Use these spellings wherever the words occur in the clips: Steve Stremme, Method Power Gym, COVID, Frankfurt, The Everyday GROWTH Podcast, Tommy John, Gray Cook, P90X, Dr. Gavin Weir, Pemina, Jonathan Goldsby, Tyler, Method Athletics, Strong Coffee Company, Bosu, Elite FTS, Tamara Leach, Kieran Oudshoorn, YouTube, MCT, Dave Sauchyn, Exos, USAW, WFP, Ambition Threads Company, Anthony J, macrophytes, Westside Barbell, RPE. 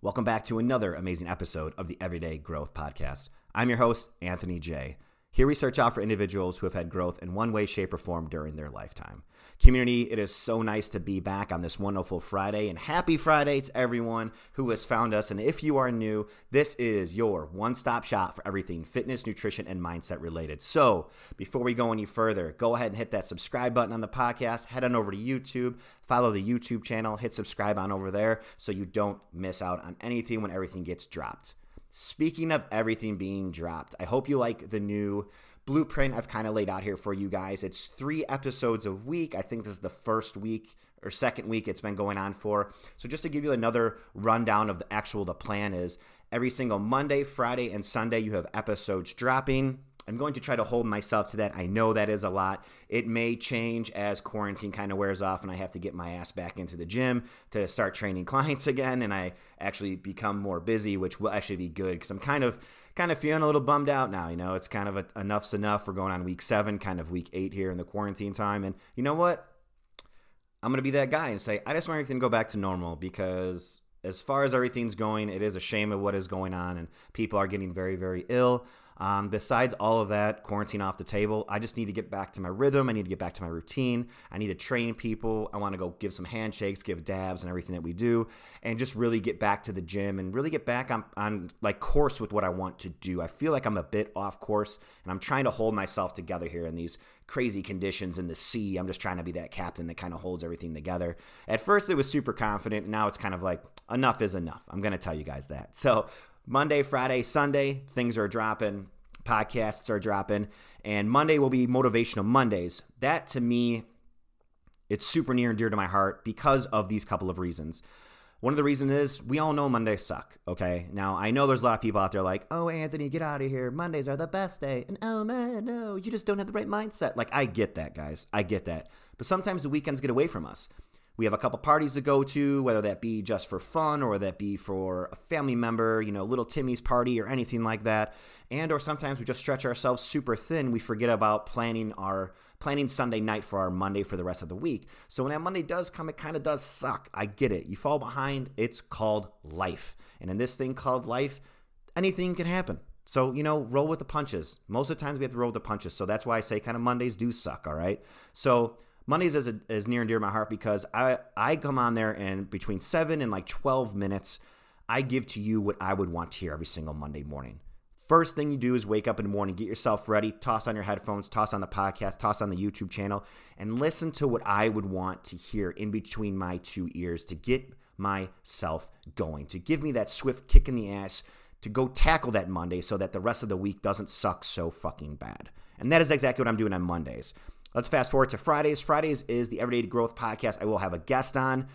Welcome back to another amazing episode of the Everyday Growth Podcast. I'm your host, Anthony J. Here we search out for individuals who have had growth in one way, shape, or form during their lifetime. Community, it is so nice to be back on this wonderful Friday, and happy Friday to everyone who has found us. And if you are new, this is your one-stop shop for everything fitness, nutrition, and mindset related. So before we go any further, go ahead and hit that subscribe button on the podcast, head on over to YouTube, follow the YouTube channel, hit subscribe on over there so you don't miss out on anything when everything gets dropped. Speaking of everything being dropped, I hope you like the new blueprint I've kind of laid out here for you guys. It's 3 episodes a week. I think this is the first week or second week it's been going on for. So just to give you another rundown of the plan is every single Monday, Friday, and Sunday you have episodes dropping. I'm going to try to hold myself to that. I know that is a lot. It may change as quarantine kind of wears off and I have to get my ass back into the gym to start training clients again and I actually become more busy, which will actually be good because I'm kind of feeling a little bummed out now. You know, it's kind of enough's enough. We're going on week 7, kind of week 8 here in the quarantine time. And you know what? I'm going to be that guy and say, I just want everything to go back to normal because as far as everything's going, it is a shame of what is going on and people are getting very, very ill. Besides all of that, quarantine off the table, I just need to get back to my rhythm. I need to get back to my routine. I need to train people. I want to go give some handshakes, give dabs and everything that we do and just really get back to the gym and really get back on like course with what I want to do. I feel like I'm a bit off course and I'm trying to hold myself together here in these crazy conditions in the sea. I'm just trying to be that captain that kind of holds everything together. At first it was super confident and now it's kind of like enough is enough. I'm going to tell you guys that. So Monday, Friday, Sunday, things are dropping, podcasts are dropping, and Monday will be Motivational Mondays. That, to me, it's super near and dear to my heart because of these couple of reasons. One of the reasons is we all know Mondays suck, okay? Now, I know there's a lot of people out there like, oh, Anthony, get out of here. Mondays are the best day. And oh, man, no, you just don't have the right mindset. Like, I get that, guys. I get that. But sometimes the weekends get away from us. We have a couple parties to go to, whether that be just for fun or that be for a family member, you know, little Timmy's party or anything like that. And or sometimes we just stretch ourselves super thin. We forget about planning Sunday night for our Monday for the rest of the week. So when that Monday does come, it kind of does suck. I get it. You fall behind. It's called life. And in this thing called life, anything can happen. So, you know, roll with the punches. Most of the times we have to roll with the punches. So that's why I say kind of Mondays do suck, all right? So Mondays is near and dear to my heart because I come on there and between 7 and like 12 minutes, I give to you what I would want to hear every single Monday morning. First thing you do is wake up in the morning, get yourself ready, toss on your headphones, toss on the podcast, toss on the YouTube channel, and listen to what I would want to hear in between my 2 ears to get myself going, to give me that swift kick in the ass to go tackle that Monday so that the rest of the week doesn't suck so fucking bad. And that is exactly what I'm doing on Mondays. Let's fast forward to Fridays. Fridays is the Everyday Growth Podcast. I will have a guest on.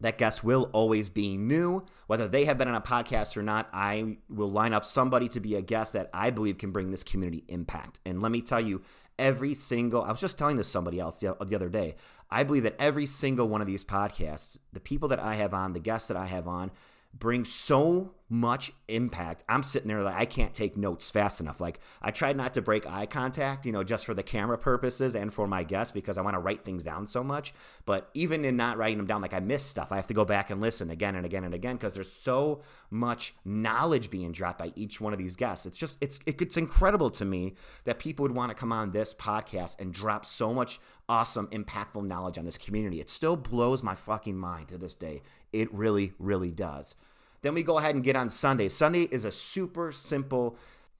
That guest will always be new. Whether they have been on a podcast or not, I will line up somebody to be a guest that I believe can bring this community impact. And let me tell you, I was just telling this to somebody else the other day. I believe that every single one of these podcasts, the people that I have on, the guests that I have on, bring so much impact. I'm sitting there like I can't take notes fast enough. Like I tried not to break eye contact, you know, just for the camera purposes and for my guests because I want to write things down so much. But even in not writing them down, like I miss stuff. I have to go back and listen again and again and again because there's so much knowledge being dropped by each one of these guests. It's incredible to me that people would want to come on this podcast and drop so much awesome, impactful knowledge on this community. It still blows my fucking mind to this day. It really, really does. Then we go ahead and get on Sunday. Sunday is a super simple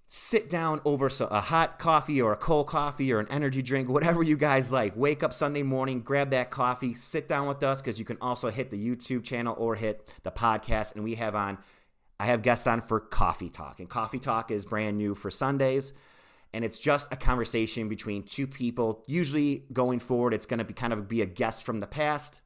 sit down over a hot coffee or a cold coffee or an energy drink, whatever you guys like. Wake up Sunday morning, grab that coffee, sit down with us because you can also hit the YouTube channel or hit the podcast. And I have guests on for Coffee Talk. And Coffee Talk is brand new for Sundays. And it's just a conversation between 2 people. Usually going forward, it's going to be kind of be a guest from the past.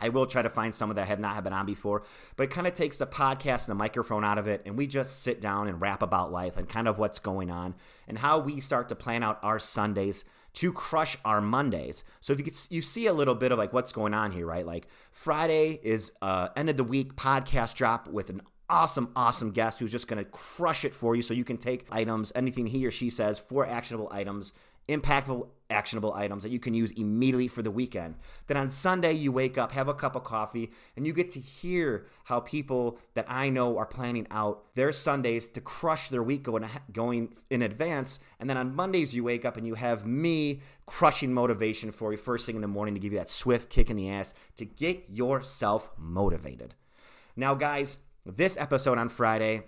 I will try to find someone that I have not been on before, but it kind of takes the podcast and the microphone out of it, and we just sit down and rap about life and kind of what's going on and how we start to plan out our Sundays to crush our Mondays. So if you see a little bit of like what's going on here, right? Like Friday is end of the week podcast drop with an awesome guest who's just going to crush it for you so you can take items, anything he or she says, 4 actionable items impactful, actionable items that you can use immediately for the weekend. Then on Sunday, you wake up, have a cup of coffee, and you get to hear how people that I know are planning out their Sundays to crush their week going in advance. And then on Mondays, you wake up and you have me crushing motivation for you first thing in the morning to give you that swift kick in the ass to get yourself motivated. Now, guys, this episode on Friday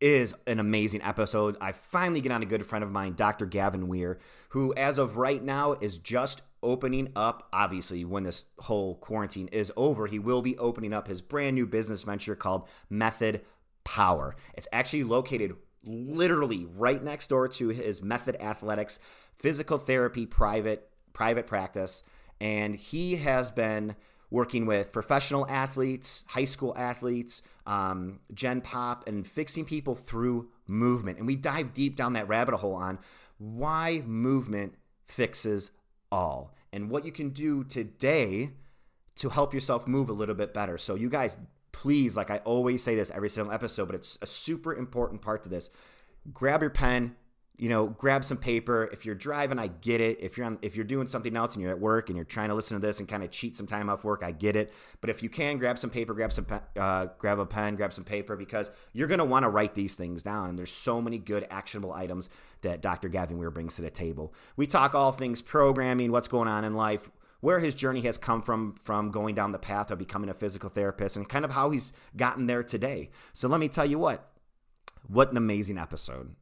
is an amazing episode. I finally get on a good friend of mine, Dr. Gavin Weir, who as of right now is just opening up. Obviously, when this whole quarantine is over, he will be opening up his brand new business venture called Method Power. It's actually located literally right next door to his Method Athletics physical therapy private practice, and he has been working with professional athletes, high school athletes, gen pop, and fixing people through movement. And we dive deep down that rabbit hole on why movement fixes all and what you can do today to help yourself move a little bit better. So you guys, please, like I always say this every single episode, but it's a super important part to this. Grab your pen, grab some paper. If you're driving, I get it. If you're doing something else and you're at work and you're trying to listen to this and kind of cheat some time off work, I get it. But if you can, grab some paper, grab a pen, grab some paper, because you're going to want to write these things down. And there's so many good actionable items that Dr. Gavin Weir brings to the table. We talk all things programming, what's going on in life, where his journey has come from going down the path of becoming a physical therapist, and kind of how he's gotten there today. So let me tell you what an amazing episode.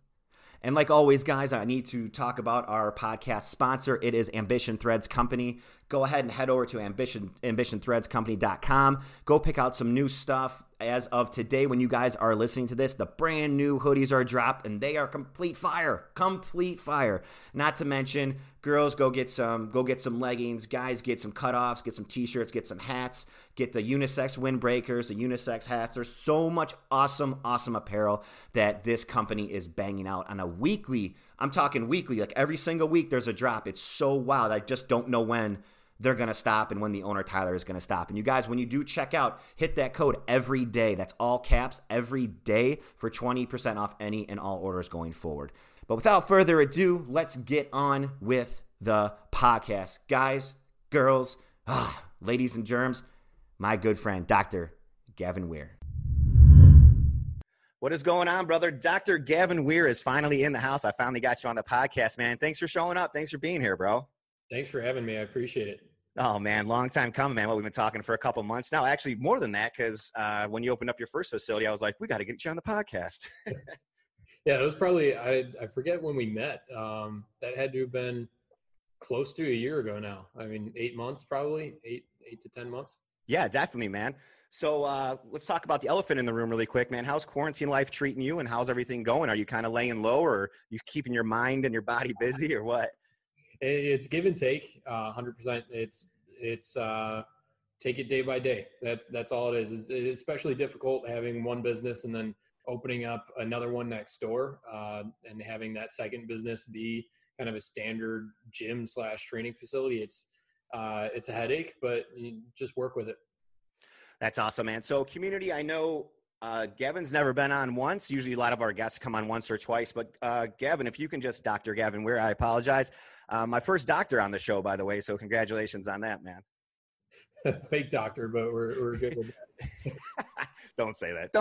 And like always, guys, I need to talk about our podcast sponsor. It is Ambition Threads Company. Go ahead and head over to ambitionthreadscompany.com. Go pick out some new stuff. As of today, when you guys are listening to this, the brand new hoodies are dropped, and they are complete fire. Complete fire. Not to mention, girls, go get some leggings. Guys, get some cutoffs, get some t-shirts, get some hats, get the unisex windbreakers, the unisex hats. There's so much awesome apparel that this company is banging out on a weekly. I'm talking weekly, like every single week there's a drop. It's so wild. I just don't know when they're going to stop and when the owner, Tyler, is going to stop. And you guys, when you do check out, hit that code every day. That's all caps, every day, for 20% off any and all orders going forward. But without further ado, let's get on with the podcast. Guys, girls, ladies and germs, my good friend, Dr. Gavin Weir. What is going on, brother? Dr. Gavin Weir is finally in the house. I finally got you on the podcast, man. Thanks for showing up. Thanks for being here, bro. Thanks for having me. I appreciate it. Oh, man, long time coming, man. Well, we've been talking for a couple months now. Actually, more than that, because when you opened up your first facility, I was like, we got to get you on the podcast. Yeah, it was probably, I forget when we met. That had to have been close to a year ago now. I mean, 8 months, probably, eight to 10 months. Yeah, definitely, man. So let's talk about the elephant in the room really quick, man. How's quarantine life treating you, and how's everything going? Are you kind of laying low, or are you keeping your mind and your body busy, or what? It's give and take, 100%. It's take it day by day. That's all it is. It's especially difficult having one business and then opening up another one next door, and having that second business be kind of a standard gym / training facility. It's a headache, but you just work with it. That's awesome, man. So community, I know Gavin's never been on once. Usually a lot of our guests come on once or twice, but Gavin, if you can just, Dr. Gavin Weir, I apologize. My first doctor on the show, by the way, so congratulations on that, man. Fake doctor, but we're good with that. Don't say that.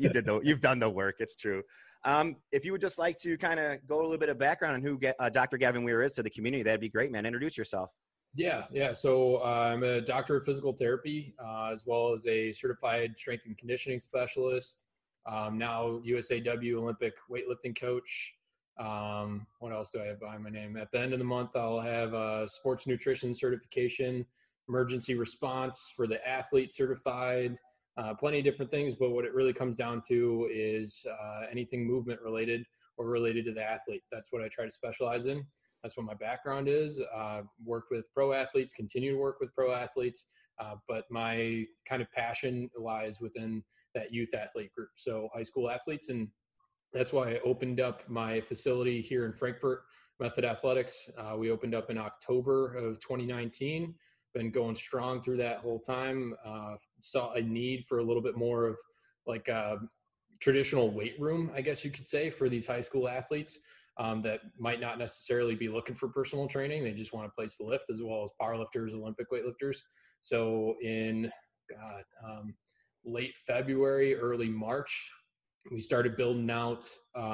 You've done the work. It's true. If you would just like to kind of go a little bit of background on who Dr. Gavin Weir is to the community, that'd be great, man. Introduce yourself. Yeah. So I'm a doctor of physical therapy, as well as a certified strength and conditioning specialist. Now USAW Olympic weightlifting coach. What else do I have behind my name? At the end of the month, I'll have a sports nutrition certification, emergency response for the athlete certified, plenty of different things. But what it really comes down to is anything movement related or related to the athlete. That's what I try to specialize in. That's what my background is. Worked with pro athletes, continue to work with pro athletes, but my kind of passion lies within that youth athlete group. So high school athletes, and that's why I opened up my facility here in Frankfurt, Method Athletics. We opened up in October of 2019, been going strong through that whole time. Saw a need for a little bit more of like a traditional weight room, I guess you could say, for these high school athletes. that might not necessarily be looking for personal training. They just want a place to lift, as well as powerlifters, Olympic weightlifters. So in late February, early March, we started building out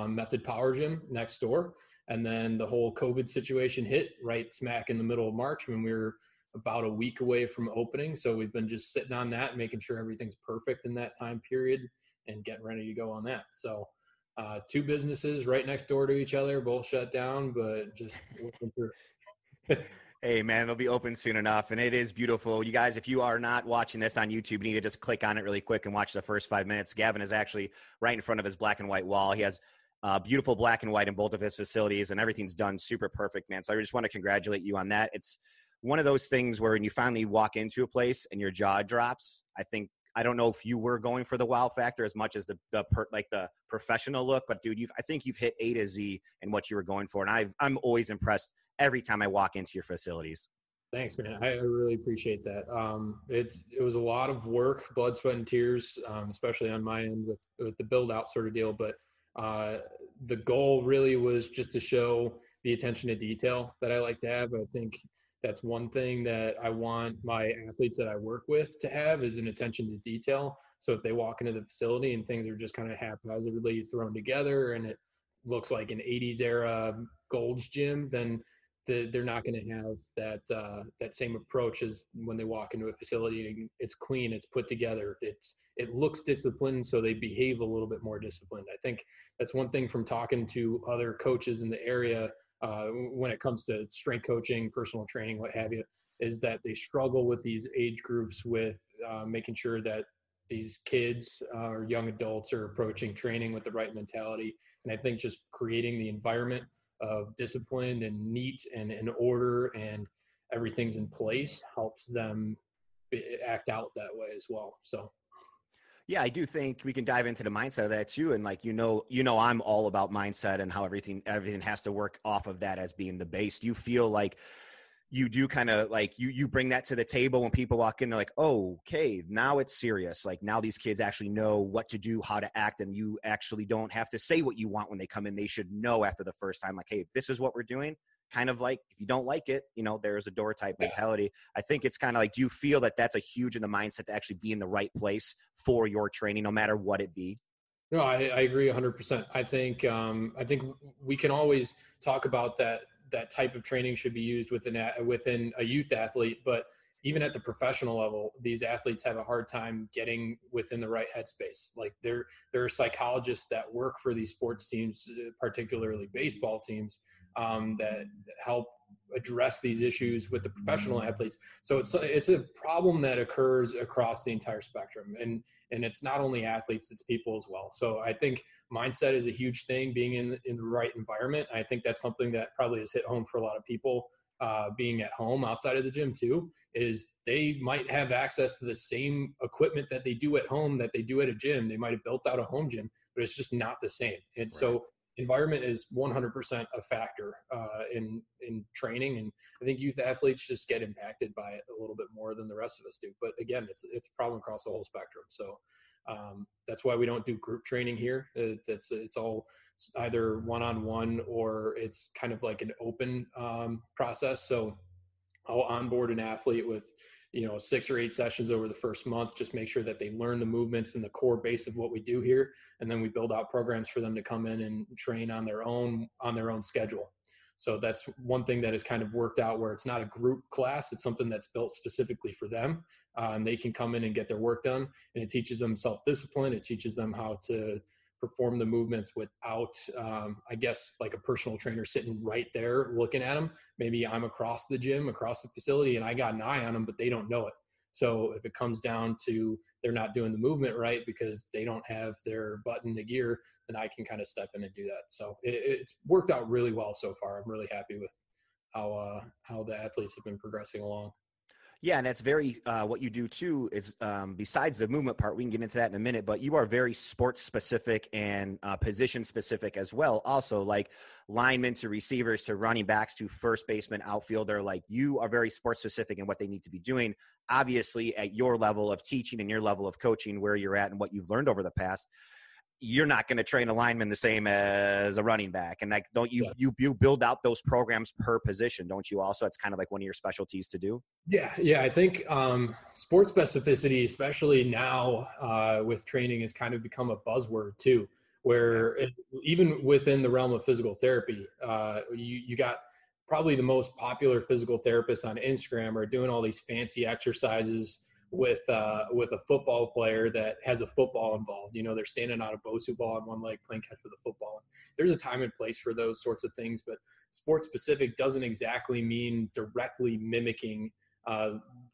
Method Power Gym next door. And then the whole COVID situation hit right smack in the middle of March when we were about a week away from opening. So we've been just sitting on that, making sure everything's perfect in that time period and getting ready to go on that. So two businesses right next door to each other, both shut down, but just working through. Hey, man, it'll be open soon enough. And it is beautiful. You guys, if you are not watching this on YouTube, you need to just click on it really quick and watch the first 5 minutes. Gavin is actually right in front of his black and white wall. He has beautiful black and white in both of his facilities, and everything's done super perfect, man. So I just want to congratulate you on that. It's one of those things where when you finally walk into a place and your jaw drops. I think, I don't know if you were going for the wow factor as much as the professional look, but dude, I think you've hit A to Z in what you were going for. And I'm always impressed every time I walk into your facilities. Thanks, man. I really appreciate that. It was a lot of work, blood, sweat, and tears, especially on my end with the build out sort of deal. But the goal really was just to show the attention to detail that I like to have. I think that's one thing that I want my athletes that I work with to have is an attention to detail. So if they walk into the facility and things are just kind of haphazardly thrown together and it looks like an 80s era Gold's Gym, then they're not going to have that same approach as when they walk into a facility. It's clean, it's put together, it looks disciplined, so they behave a little bit more disciplined. I think that's one thing from talking to other coaches in the area when it comes to strength coaching, personal training, what have you, is that they struggle with these age groups with making sure that these kids or young adults are approaching training with the right mentality. And I think just creating the environment of discipline and neat and in order and everything's in place helps them act out that way as well. So yeah, I do think we can dive into the mindset of that too. And like, you know, I'm all about mindset and how everything has to work off of that as being the base. Do you feel like you do kind of like you bring that to the table when people walk in? They're like, oh, okay, now it's serious. Like now these kids actually know what to do, how to act. And you actually don't have to say what you want when they come in. They should know after the first time, like, hey, this is what we're doing. Kind of like, if you don't like it, you know, there's a door type mentality. I think it's kind of like, do you feel that that's a huge in the mindset to actually be in the right place for your training, no matter what it be? No, I agree 100%. I think we can always talk about that type of training should be used within a youth athlete, but even at the professional level, these athletes have a hard time getting within the right headspace. Like there are psychologists that work for these sports teams, particularly baseball teams, that help address these issues with the professional athletes. So it's a problem that occurs across the entire spectrum, and it's not only athletes, it's people as well. So I think mindset is a huge thing, being in the right environment. I think that's something that probably has hit home for a lot of people being at home outside of the gym too, is they might have access to the same equipment that they do at home that they do at a gym. They might have built out a home gym, but it's just not the same. And right. So environment is 100% a factor in training, and I think youth athletes just get impacted by it a little bit more than the rest of us do. But again, it's a problem across the whole spectrum. So that's why we don't do group training here. It's all either one-on-one or it's kind of like an open process. So I'll onboard an athlete with 6 or 8 sessions over the first month, just make sure that they learn the movements and the core base of what we do here. And then we build out programs for them to come in and train on their own schedule. So that's one thing that has kind of worked out where it's not a group class. It's something that's built specifically for them. And they can come in and get their work done. And it teaches them self-discipline. It teaches them how to perform the movements without, like a personal trainer sitting right there looking at them. Maybe I'm across the gym, across the facility, and I got an eye on them, but they don't know it. So if it comes down to they're not doing the movement right because they don't have their butt in the gear, then I can kind of step in and do that. So it's worked out really well so far. I'm really happy with how the athletes have been progressing along. Yeah, and that's very what you do too is besides the movement part, we can get into that in a minute, but you are very sports specific and position specific as well. Also, like linemen to receivers to running backs to first baseman, outfielder, like you are very sports specific in what they need to be doing. Obviously, at your level of teaching and your level of coaching, where you're at and what you've learned over the past, you're not going to train a lineman the same as a running back. And like, don't you, you build out those programs per position, don't you also? It's kind of like one of your specialties to do. Yeah. I think sports specificity, especially now with training, has kind of become a buzzword too, where even within the realm of physical therapy, you got probably the most popular physical therapists on Instagram are doing all these fancy exercises with a football player that has a football involved. You know, they're standing on a Bosu ball on one leg playing catch with a football. There's a time and place for those sorts of things, but sports specific doesn't exactly mean directly mimicking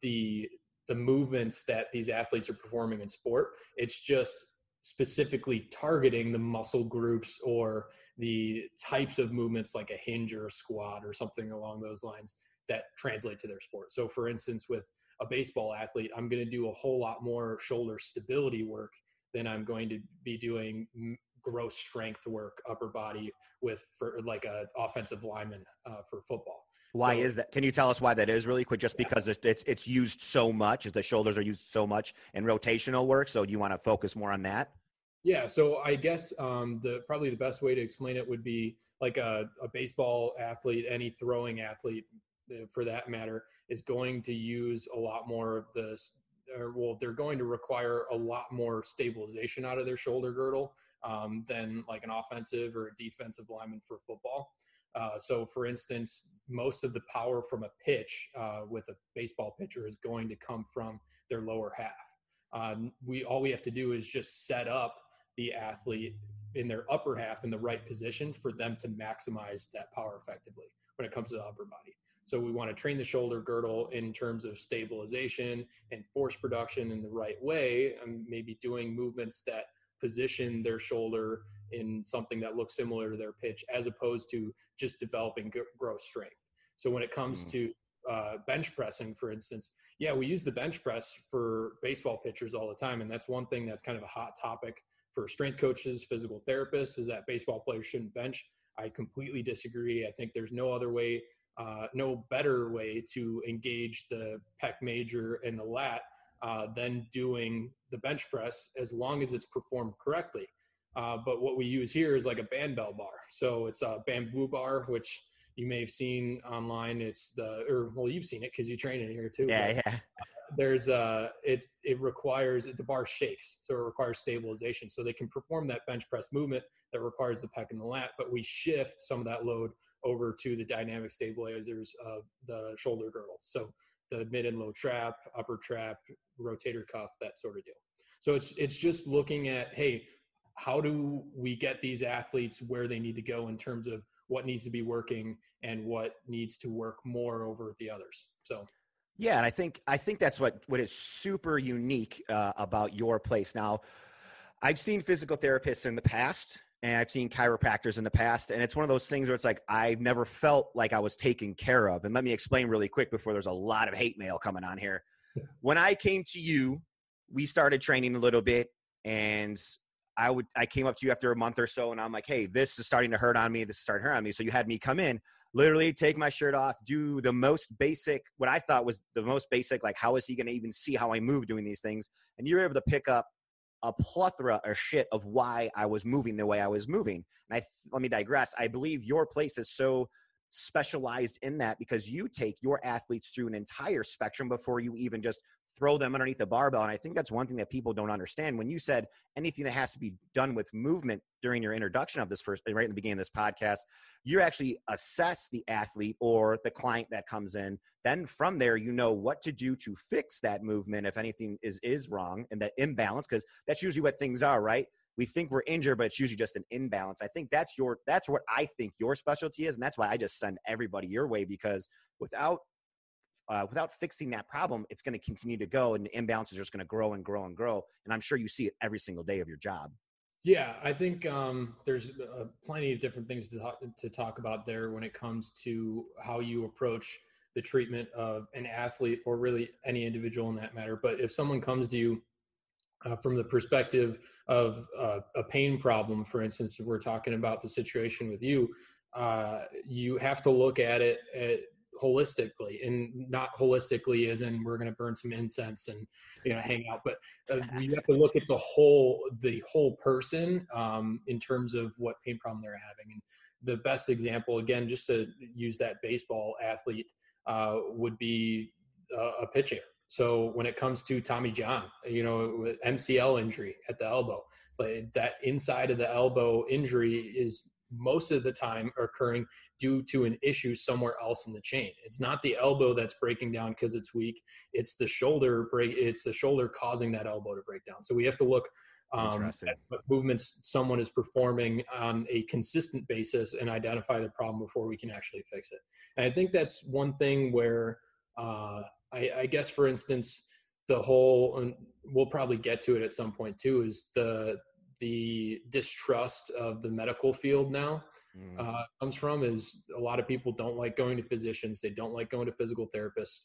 the movements that these athletes are performing in sport. It's just specifically targeting the muscle groups or the types of movements like a hinge or a squat or something along those lines that translate to their sport. So for instance, with a baseball athlete, I'm going to do a whole lot more shoulder stability work than I'm going to be doing gross strength work, upper body for like a offensive lineman for football. Why is that? Can you tell us why that is really quick? Just because it's used so much, as the shoulders are used so much in rotational work. So do you want to focus more on that? Yeah. So I guess probably the best way to explain it would be like a baseball athlete, any throwing athlete, for that matter, is going to use a lot more of they're going to require a lot more stabilization out of their shoulder girdle than like an offensive or a defensive lineman for football. So for instance, most of the power from a pitch with a baseball pitcher is going to come from their lower half. We have to do is just set up the athlete in their upper half in the right position for them to maximize that power effectively when it comes to the upper body. So we want to train the shoulder girdle in terms of stabilization and force production in the right way, and maybe doing movements that position their shoulder in something that looks similar to their pitch, as opposed to just developing gross strength. So when it comes to bench pressing, for instance, we use the bench press for baseball pitchers all the time. And that's one thing that's kind of a hot topic for strength coaches, physical therapists, is that baseball players shouldn't bench. I completely disagree. I think there's no better way to engage the pec major and the lat than doing the bench press, as long as it's performed correctly. But what we use here is like a bandbell bar. So it's a bamboo bar, which you may have seen online. You've seen it because you train in here too. Yeah. It requires the bar shakes, so it requires stabilization. So they can perform that bench press movement that requires the pec and the lat, but we shift some of that load over to the dynamic stabilizers of the shoulder girdle. So the mid and low trap, upper trap, rotator cuff, that sort of deal. So it's just looking at, hey, how do we get these athletes where they need to go in terms of what needs to be working and what needs to work more over the others. So yeah, and I think that's what is super unique about your place. Now, I've seen physical therapists in the past, and I've seen chiropractors in the past, and it's one of those things where it's like, I've never felt like I was taken care of. And let me explain really quick before there's a lot of hate mail coming on here. When I came to you, we started training a little bit, and I came up to you after a month or so, and I'm like, hey, this is starting to hurt on me. So you had me come in, literally take my shirt off, do the most basic, what I thought was the most basic, like how is he going to even see how I move doing these things? And you were able to pick up a plethora of shit of why I was moving the way I was moving. And let me digress. I believe your place is so specialized in that because you take your athletes through an entire spectrum before you even just throw them underneath the barbell. And I think that's one thing that people don't understand. When you said anything that has to be done with movement during your introduction of this right in the beginning of this podcast, you actually assess the athlete or the client that comes in. Then from there, you know what to do to fix that movement if anything is wrong and that imbalance, because that's usually what things are, right? We think we're injured, but it's usually just an imbalance. I think that's what I think your specialty is. And that's why I just send everybody your way, because without fixing that problem, it's going to continue to go, and the imbalance is just going to grow and grow and grow. And I'm sure you see it every single day of your job. Yeah, I think there's plenty of different things to talk about there when it comes to how you approach the treatment of an athlete, or really any individual in that matter. But if someone comes to you from the perspective of a pain problem, for instance, if we're talking about the situation with you, you have to look at it holistically, and not holistically as in we're going to burn some incense and, you know, hang out, but you have to look at the whole person in terms of what pain problem they're having. And the best example, again, just to use that baseball athlete, would be a pitcher. So when it comes to Tommy John, you know, MCL injury at the elbow, but that inside of the elbow injury is most of the time occurring due to an issue somewhere else in the chain. It's not the elbow that's breaking down because it's weak. It's the shoulder break. It's the shoulder causing that elbow to break down. So we have to look at what movements someone is performing on a consistent basis and identify the problem before we can actually fix it. And I think that's one thing where I guess, for instance, the whole, and we'll probably get to it at some point too, is the distrust of the medical field now comes from, is a lot of people don't like going to physicians. They don't like going to physical therapists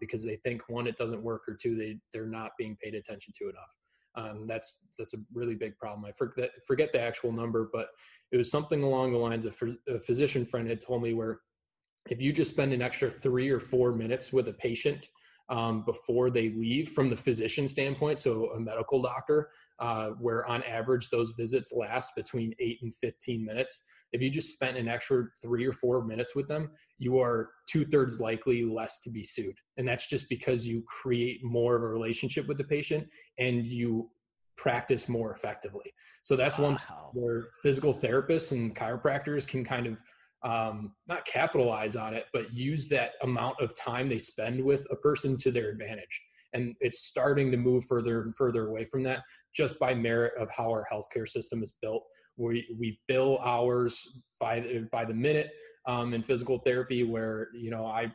because they think, one, it doesn't work, or two, they're not being paid attention to enough. That's a really big problem. I forget the actual number, but it was something along the lines of a physician friend had told me where if you just spend an extra 3 or 4 minutes with a patient before they leave from the physician standpoint, so a medical doctor, where on average those visits last between 8 and 15 minutes, if you just spent an extra 3 or 4 minutes with them, you are 2/3 likely less to be sued. And that's just because you create more of a relationship with the patient and you practice more effectively. So that's one where physical therapists and chiropractors can kind of not capitalize on it, but use that amount of time they spend with a person to their advantage. And it's starting to move further and further away from that just by merit of how our healthcare system is built. We bill hours by the minute in physical therapy, where, you know, I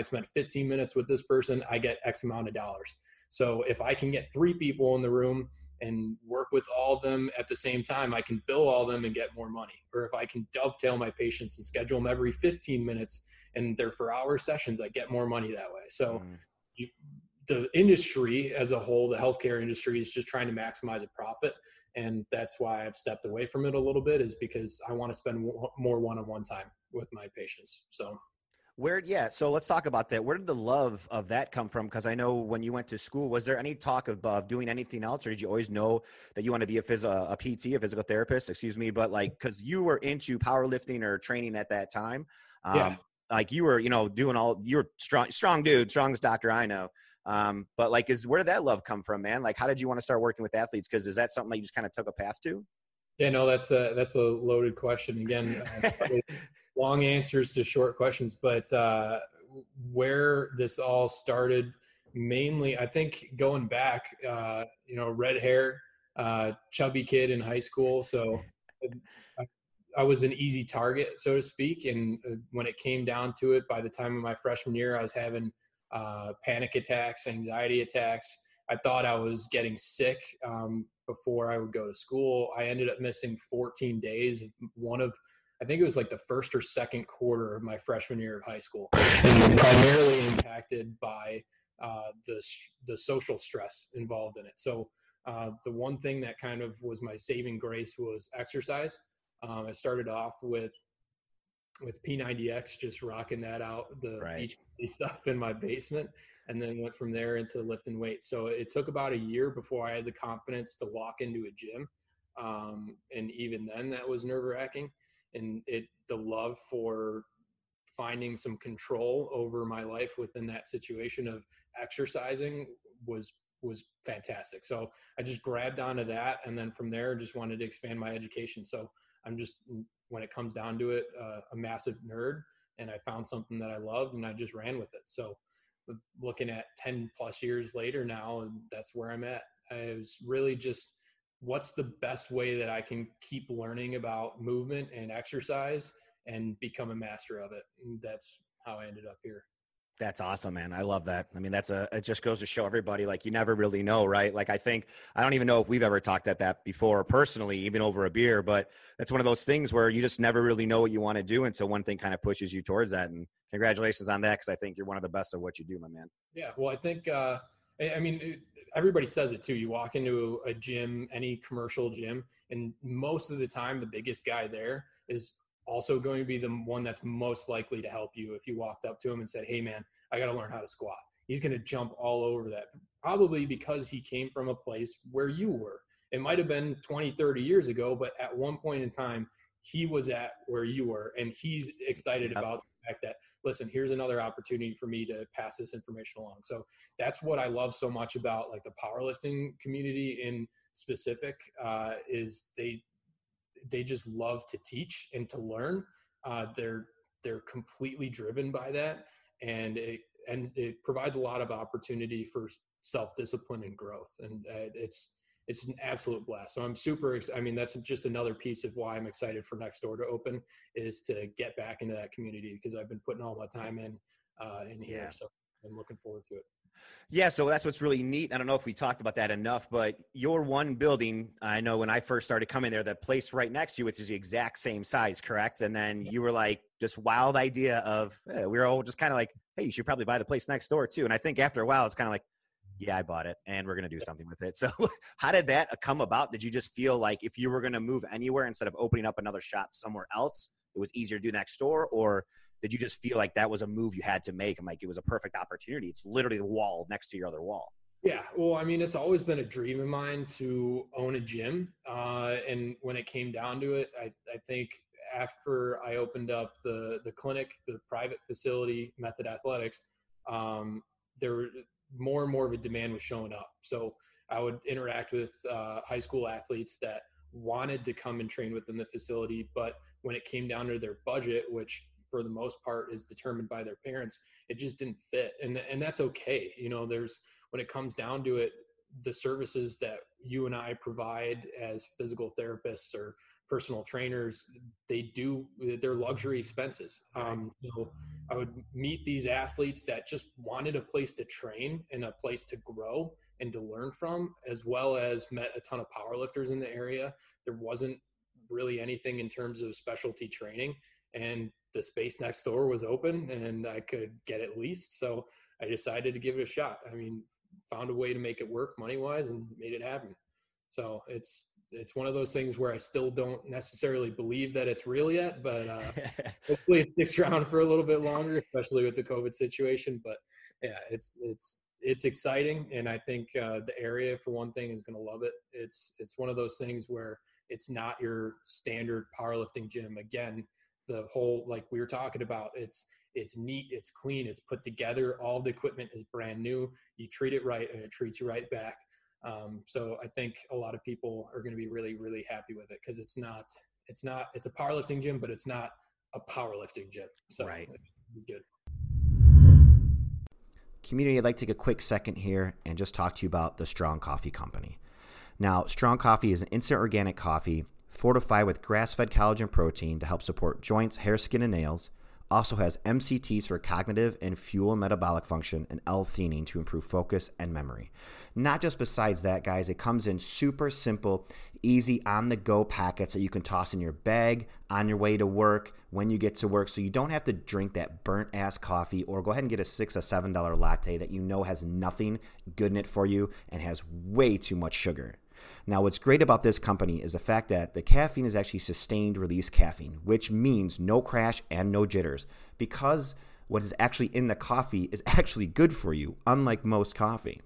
spent 15 minutes with this person, I get X amount of dollars. So if I can get 3 people in the room and work with all of them at the same time, I can bill all of them and get more money. Or if I can dovetail my patients and schedule them every 15 minutes and they're for hour sessions, I get more money that way. So the industry as a whole, the healthcare industry, is just trying to maximize a profit. And that's why I've stepped away from it a little bit, is because I want to spend more one-on-one time with my patients. So so let's talk about that. Where did the love of that come from? Because I know when you went to school, was there any talk of doing anything else, or did you always know that you want to be a PT, a physical therapist, excuse me, but like, because you were into powerlifting or training at that time. Like you were, you know, you're strong dude, strongest doctor I know. But like, where did that love come from, man? Like, how did you want to start working with athletes? Because is that something that you just kind of took a path to? Yeah, no, that's a loaded question. Again, long answers to short questions, but where this all started, mainly, I think going back, you know, red hair, chubby kid in high school. So I was an easy target, so to speak. And when it came down to it, by the time of my freshman year, I was having panic attacks, anxiety attacks. I thought I was getting sick before I would go to school. I ended up missing 14 days. I think it was like the first or second quarter of my freshman year of high school, and primarily impacted by the social stress involved in it. So the one thing that kind of was my saving grace was exercise. I started off with P90X, just rocking that out, the beach stuff in my basement, and then went from there into lifting weights. So it took about a year before I had the confidence to walk into a gym. And even then that was nerve-wracking. And the love for finding some control over my life within that situation of exercising was fantastic. So I just grabbed onto that, and then from there just wanted to expand my education. So I'm just, when it comes down to it, a massive nerd, and I found something that I loved and I just ran with it. So looking at 10 plus years later now, and that's where I'm at. I was really just, what's the best way that I can keep learning about movement and exercise and become a master of it? And that's how I ended up here. That's awesome, man. I love that. I mean, it just goes to show everybody, like, you never really know, right? Like, I don't even know if we've ever talked at that before personally, even over a beer, but that's one of those things where you just never really know what you want to do. And so one thing kind of pushes you towards that, and congratulations on that, 'cause I think you're one of the best at what you do, my man. Yeah. Well, I think, I mean, everybody says it too. You walk into a gym, any commercial gym, and most of the time, the biggest guy there is also going to be the one that's most likely to help you if you walked up to him and said, hey man, I got to learn how to squat. He's going to jump all over that, probably because he came from a place where you were. It might have been 20, 30 years ago, but at one point in time, he was at where you were, and he's excited about the fact that, listen, here's another opportunity for me to pass this information along. So that's what I love so much about like the powerlifting community in specific, is they just love to teach and to learn. They're completely driven by that. And it provides a lot of opportunity for self-discipline and growth. And it's an absolute blast. So I'm that's just another piece of why I'm excited for next door to open, is to get back into that community, because I've been putting all my time in here. Yeah. So I'm looking forward to it. Yeah. So that's what's really neat. I don't know if we talked about that enough, but your one building, I know when I first started coming there, the place right next to you, which is the exact same size, correct? And then you were like, just wild idea of, we were all just kind of like, hey, you should probably buy the place next door too. And I think after a while, it's kind of like, yeah, I bought it and we're going to do something with it. So how did that come about? Did you just feel like if you were going to move anywhere, instead of opening up another shop somewhere else, it was easier to do next door? Or did you just feel like that was a move you had to make? I'm like, it was a perfect opportunity. It's literally the wall next to your other wall. Yeah. Well, I mean, it's always been a dream of mine to own a gym. And when it came down to it, I think after I opened up the clinic, the private facility, Method Athletics, there were more and more of a demand was showing up. So I would interact with high school athletes that wanted to come and train within the facility. But when it came down to their budget, which for the most part is determined by their parents, it just didn't fit. And that's okay. You know, when it comes down to it, the services that you and I provide as physical therapists or personal trainers, they're luxury expenses. So I would meet these athletes that just wanted a place to train and a place to grow and to learn from, as well as met a ton of powerlifters in the area. There wasn't really anything in terms of specialty training, and the space next door was open and I could get it leased. So I decided to give it a shot. I mean, found a way to make it work money wise and made it happen. So it's one of those things where I still don't necessarily believe that it's real yet, but hopefully it sticks around for a little bit longer, especially with the COVID situation. But yeah, it's exciting. And I think the area, for one thing, is going to love it. It's one of those things where it's not your standard powerlifting gym. Again, the whole, like we were talking about, it's neat, it's clean, it's put together. All the equipment is brand new. You treat it right and it treats you right back. So I think a lot of people are going to be really, really happy with it, because it's a powerlifting gym, but it's not a powerlifting gym. So right. It'll be good. Community, I'd like to take a quick second here and just talk to you about the Strong Coffee Company. Now, Strong Coffee is an instant organic coffee fortified with grass-fed collagen protein to help support joints, hair, skin, and nails. Also has MCTs for cognitive and fuel and metabolic function, and L-theanine to improve focus and memory. Not just besides that, guys, it comes in super simple, easy, on-the-go packets that you can toss in your bag, on your way to work, when you get to work, so you don't have to drink that burnt-ass coffee or go ahead and get a $6 or $7 latte that you know has nothing good in it for you and has way too much sugar. Now, what's great about this company is the fact that the caffeine is actually sustained release caffeine, which means no crash and no jitters, because what is actually in the coffee is actually good for you, unlike most coffee.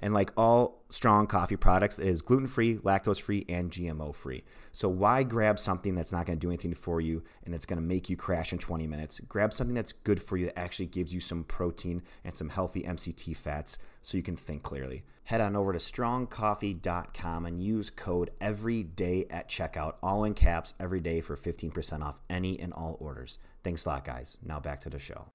And like all Strong Coffee products, it is gluten-free, lactose-free, and GMO-free. So why grab something that's not going to do anything for you and it's going to make you crash in 20 minutes? Grab something that's good for you, that actually gives you some protein and some healthy MCT fats so you can think clearly. Head on over to strongcoffee.com and use code EVERYDAY at checkout, all in caps, EVERYDAY, for 15% off any and all orders. Thanks a lot, guys. Now back to the show.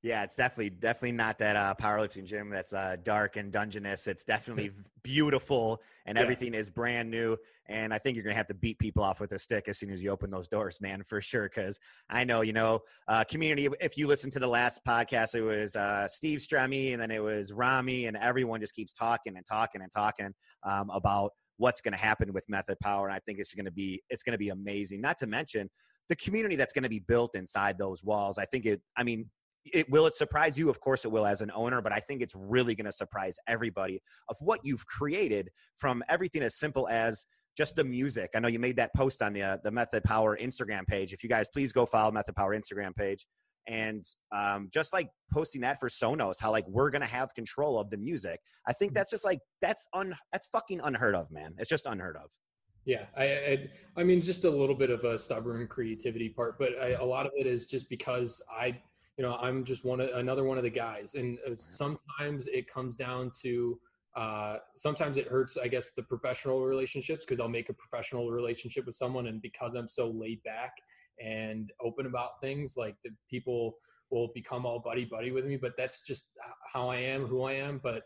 Yeah, it's definitely not that powerlifting gym that's dark and dungeness. It's definitely beautiful, and everything is brand new. And I think you're going to have to beat people off with a stick as soon as you open those doors, man, for sure. Because I know, community, if you listen to the last podcast, it was Steve Stremme, and then it was Rami, and everyone just keeps talking and talking and talking about what's going to happen with Method Power. And I think it's going to be amazing, not to mention the community that's going to be built inside those walls. Will it surprise you? Of course it will, as an owner, but I think it's really going to surprise everybody of what you've created, from everything as simple as just the music. I know you made that post on the Method Power Instagram page. If you guys, please go follow Method Power Instagram page. And just like posting that for Sonos, how like we're going to have control of the music. I think that's just like, that's fucking unheard of, man. It's just unheard of. Yeah. I mean, just a little bit of a stubborn creativity part, but a lot of it is just because I'm just another one of the guys. And sometimes it comes down to, sometimes it hurts, I guess, the professional relationships, because I'll make a professional relationship with someone. And because I'm so laid back and open about things, like the people will become all buddy with me, but that's just how I am, who I am. But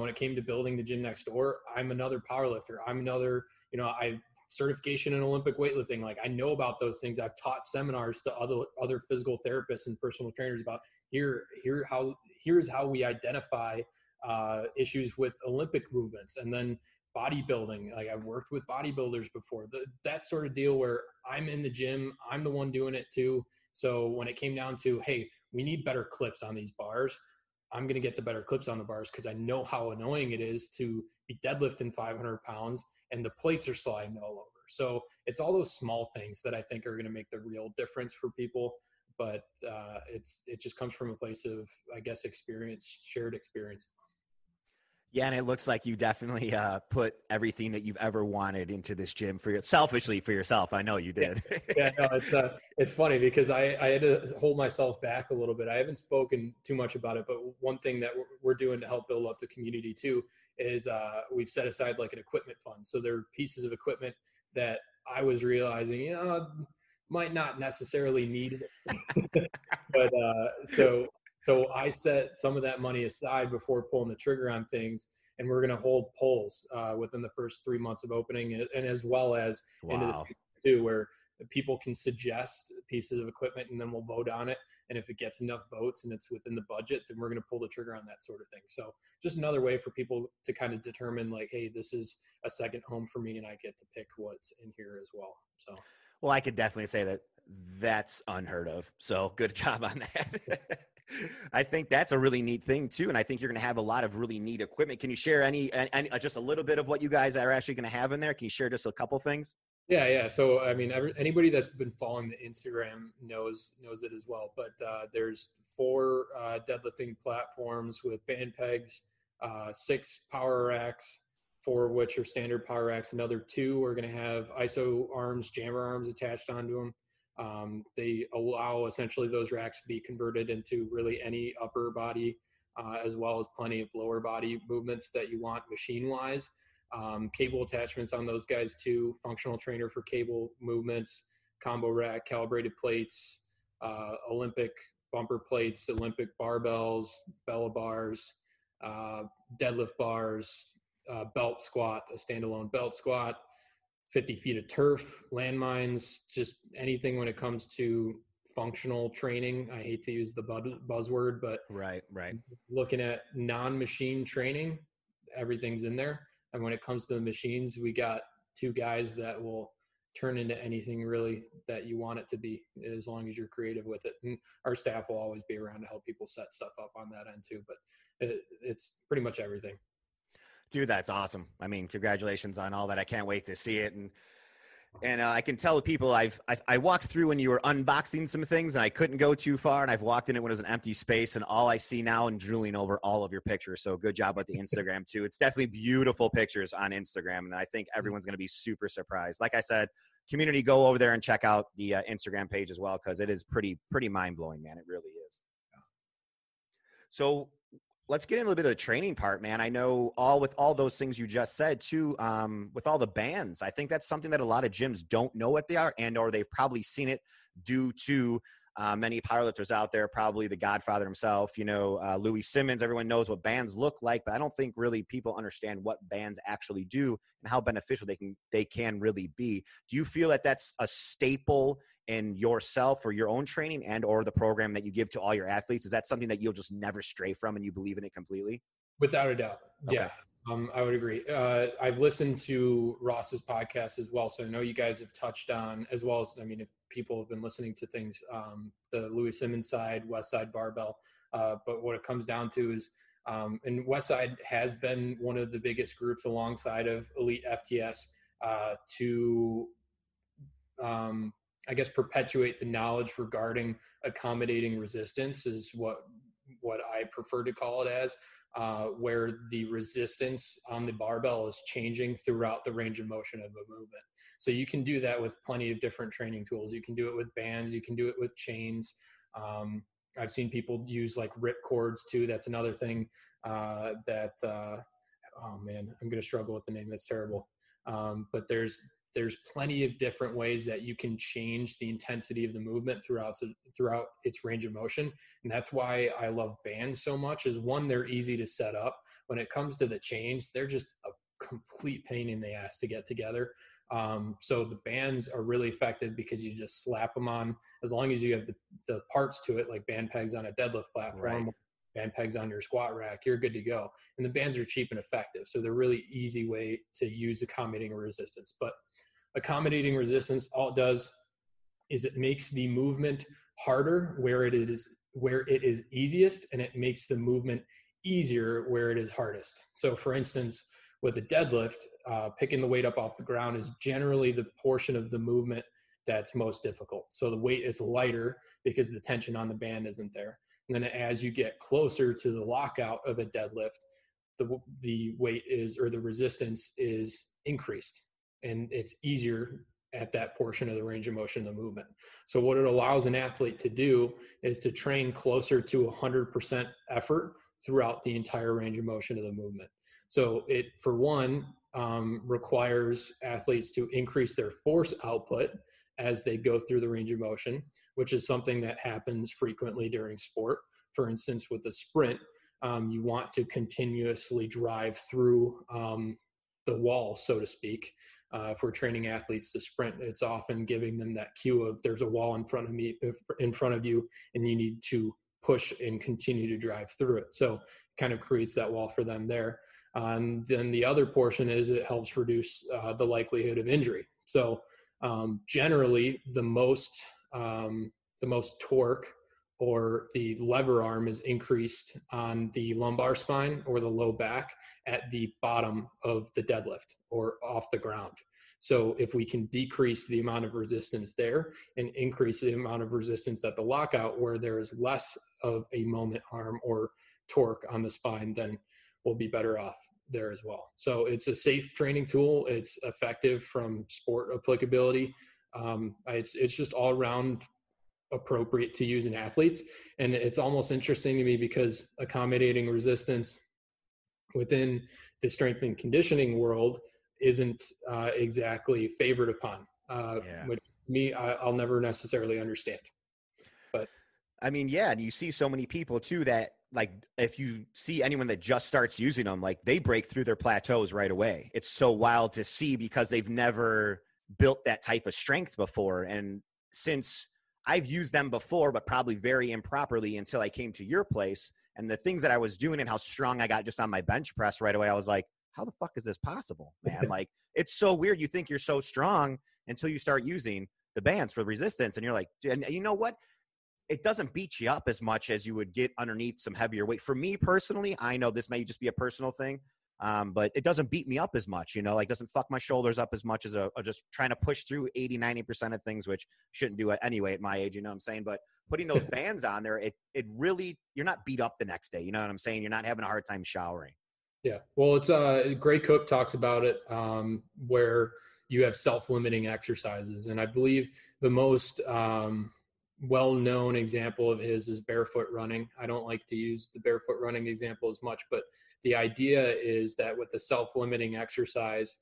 when it came to building the gym next door, I'm another powerlifter. I'm another, I certification in Olympic weightlifting. Like I know about those things. I've taught seminars to other physical therapists and personal trainers about here's how we identify issues with Olympic movements. And then bodybuilding, like I've worked with bodybuilders before, that sort of deal where I'm in the gym, I'm the one doing it too. So when it came down to, hey, we need better clips on these bars, I'm going to get the better clips on the bars, because I know how annoying it is to be deadlifting 500 pounds and the plates are sliding all over. So it's all those small things that I think are going to make the real difference for people. But it just comes from a place of, I guess, experience, shared experience. Yeah, and it looks like you definitely put everything that you've ever wanted into this gym selfishly for yourself. I know you did. Yeah, no, it's funny because I had to hold myself back a little bit. I haven't spoken too much about it, but one thing that we're doing to help build up the community too is we've set aside like an equipment fund. So there are pieces of equipment that I was realizing, might not necessarily need it. But So I set some of that money aside before pulling the trigger on things, and we're going to hold polls within the first 3 months of opening, and as well as into the future too, where people can suggest pieces of equipment, and then we'll vote on it. And if it gets enough votes and it's within the budget, then we're going to pull the trigger on that sort of thing. So just another way for people to kind of determine like, hey, this is a second home for me, and I get to pick what's in here as well. So, well, I could definitely say that that's unheard of. So good job on that. I think that's a really neat thing too. And I think you're going to have a lot of really neat equipment. Can you share any just a little bit of what you guys are actually going to have in there? Can you share just a couple things? Yeah. So, I mean, anybody that's been following the Instagram knows it as well, but there's 4 deadlifting platforms with band pegs, 6 power racks, 4 of which are standard power racks. Another 2 are going to have iso arms, jammer arms attached onto them. They allow essentially those racks to be converted into really any upper body, as well as plenty of lower body movements that you want machine wise, cable attachments on those guys too, functional trainer for cable movements, combo rack, calibrated plates, Olympic bumper plates, Olympic barbells, Bella bars, deadlift bars, belt squat, a standalone belt squat, 50 feet of turf, landmines, just anything when it comes to functional training. I hate to use the buzzword, but right. Looking at non-machine training, everything's in there. And when it comes to the machines, we got 2 guys that will turn into anything really that you want it to be, as long as you're creative with it. And our staff will always be around to help people set stuff up on that end too, but it's pretty much everything. Dude, that's awesome. I mean, congratulations on all that. I can't wait to see it. And I can tell the people I walked through when you were unboxing some things and I couldn't go too far. And I've walked in it when it was an empty space, and all I see now and drooling over all of your pictures. So good job with the Instagram too. It's definitely beautiful pictures on Instagram. And I think everyone's going to be super surprised. Like I said, community, go over there and check out the Instagram page as well, because it is pretty mind blowing, man. It really is. So let's get in a little bit of the training part, man. I know with all those things you just said too, with all the bands, I think that's something that a lot of gyms don't know what they are, and or they've probably seen it due to many powerlifters out there, probably the Godfather himself, Louis Simmons. Everyone knows what bands look like, but I don't think really people understand what bands actually do and how beneficial they can really be. Do you feel that that's a staple in yourself or your own training and or the program that you give to all your athletes? Is that something that you'll just never stray from and you believe in it completely? Without a doubt. Okay. Yeah. I would agree. I've listened to Ross's podcast as well. So I know you guys have touched on, as well as, I mean, if people have been listening to things, the Louis Simmons side, Westside Barbell. But what it comes down to is, and Westside has been one of the biggest groups alongside of Elite FTS to, I guess, perpetuate the knowledge regarding accommodating resistance is what I prefer to call it as, where the resistance on the barbell is changing throughout the range of motion of a movement. So you can do that with plenty of different training tools. You can do it with bands, you can do it with chains. I've seen people use like rip cords too. That's another thing that, oh man, I'm going to struggle with the name. That's terrible. But there's plenty of different ways that you can change the intensity of the movement throughout its range of motion. And that's why I love bands so much is one, they're easy to set up. When it comes to the chains, they're just a complete pain in the ass to get together. So the bands are really effective because you just slap them on, as long as you have the parts to it, like band pegs on a deadlift platform, right. Band pegs on your squat rack, you're good to go. And the bands are cheap and effective. So they're really easy way to use accommodating resistance. But accommodating resistance, all it does is it makes the movement harder where it is easiest, and it makes the movement easier where it is hardest. So for instance, with a deadlift, picking the weight up off the ground is generally the portion of the movement that's most difficult. So the weight is lighter because the tension on the band isn't there. And then as you get closer to the lockout of a deadlift, the weight is, or the resistance is increased, and it's easier at that portion of the range of motion of the movement. So what it allows an athlete to do is to train closer to 100% effort throughout the entire range of motion of the movement. So it, for one, requires athletes to increase their force output as they go through the range of motion, which is something that happens frequently during sport. For instance, with a sprint, you want to continuously drive through the wall, so to speak. If we're training athletes to sprint, it's often giving them that cue of there's a wall in front of you, and you need to push and continue to drive through it. So it kind of creates that wall for them there. And then the other portion is it helps reduce the likelihood of injury. So generally, the most torque or the lever arm is increased on the lumbar spine or the low back at the bottom of the deadlift or off the ground. So if we can decrease the amount of resistance there and increase the amount of resistance at the lockout where there is less of a moment arm or torque on the spine, then we'll be better off there as well. So it's a safe training tool. It's effective from sport applicability. It's just all around appropriate to use in athletes. And it's almost interesting to me because accommodating resistance within the strength and conditioning world isn't exactly favored upon, which me, I'll never necessarily understand. But I mean, yeah. And you see so many people too, that like, if you see anyone that just starts using them, like they break through their plateaus right away. It's so wild to see because they've never built that type of strength before. And since I've used them before, but probably very improperly until I came to your place, and the things that I was doing and how strong I got just on my bench press right away, I was like, how the fuck is this possible, man? Like, it's so weird. You think you're so strong until you start using the bands for resistance. And you're like, and you know what? It doesn't beat you up as much as you would get underneath some heavier weight. For me personally, I know this may just be a personal thing, but it doesn't beat me up as much, you know, like doesn't fuck my shoulders up as much as just trying to push through 80, 90% of things, which shouldn't do it anyway at my age, you know what I'm saying? But putting those bands on there, it really, you're not beat up the next day. You know what I'm saying? You're not having a hard time showering. Yeah. Well, it's Gray Cook talks about it where you have self-limiting exercises. And I believe the most well-known example of his is barefoot running. I don't like to use the barefoot running example as much, but the idea is that with the self-limiting exercise,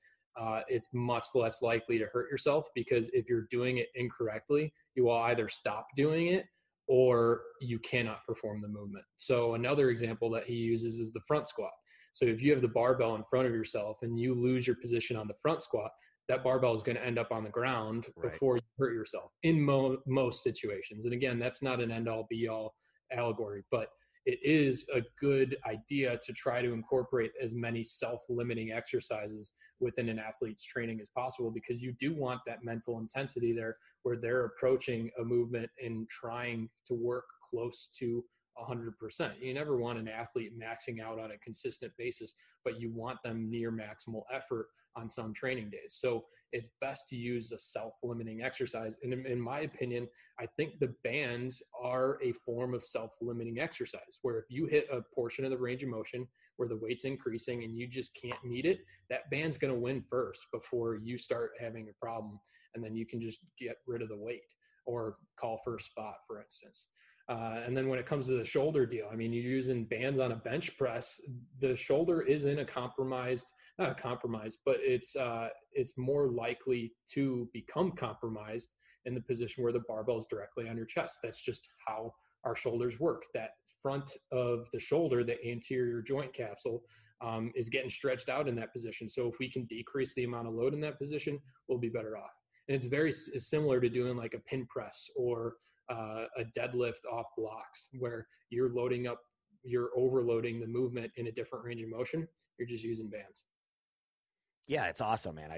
it's much less likely to hurt yourself because if you're doing it incorrectly, you will either stop doing it or you cannot perform the movement. So another example that he uses is the front squat. So if you have the barbell in front of yourself and you lose your position on the front squat, that barbell is going to end up on the ground before you hurt yourself in most situations. And again, that's not an end all be all allegory, but it is a good idea to try to incorporate as many self-limiting exercises within an athlete's training as possible, because you do want that mental intensity there where they're approaching a movement and trying to work close to 100%. You never want an athlete maxing out on a consistent basis, but you want them near maximal effort on some training days. So it's best to use a self-limiting exercise. And in my opinion, I think the bands are a form of self-limiting exercise, where if you hit a portion of the range of motion where the weight's increasing and you just can't meet it, that band's going to win first before you start having a problem. And then you can just get rid of the weight or call for a spot, for instance. And then when it comes to the shoulder deal, I mean, you're using bands on a bench press. The shoulder is in a compromised, not a compromise, but it's more likely to become compromised in the position where the barbell is directly on your chest. That's just how our shoulders work. That front of the shoulder, the anterior joint capsule, is getting stretched out in that position. So if we can decrease the amount of load in that position, we'll be better off. And it's very similar to doing like a pin press or a deadlift off blocks, where you're loading up, you're overloading the movement in a different range of motion. You're just using bands. Yeah, it's awesome, man.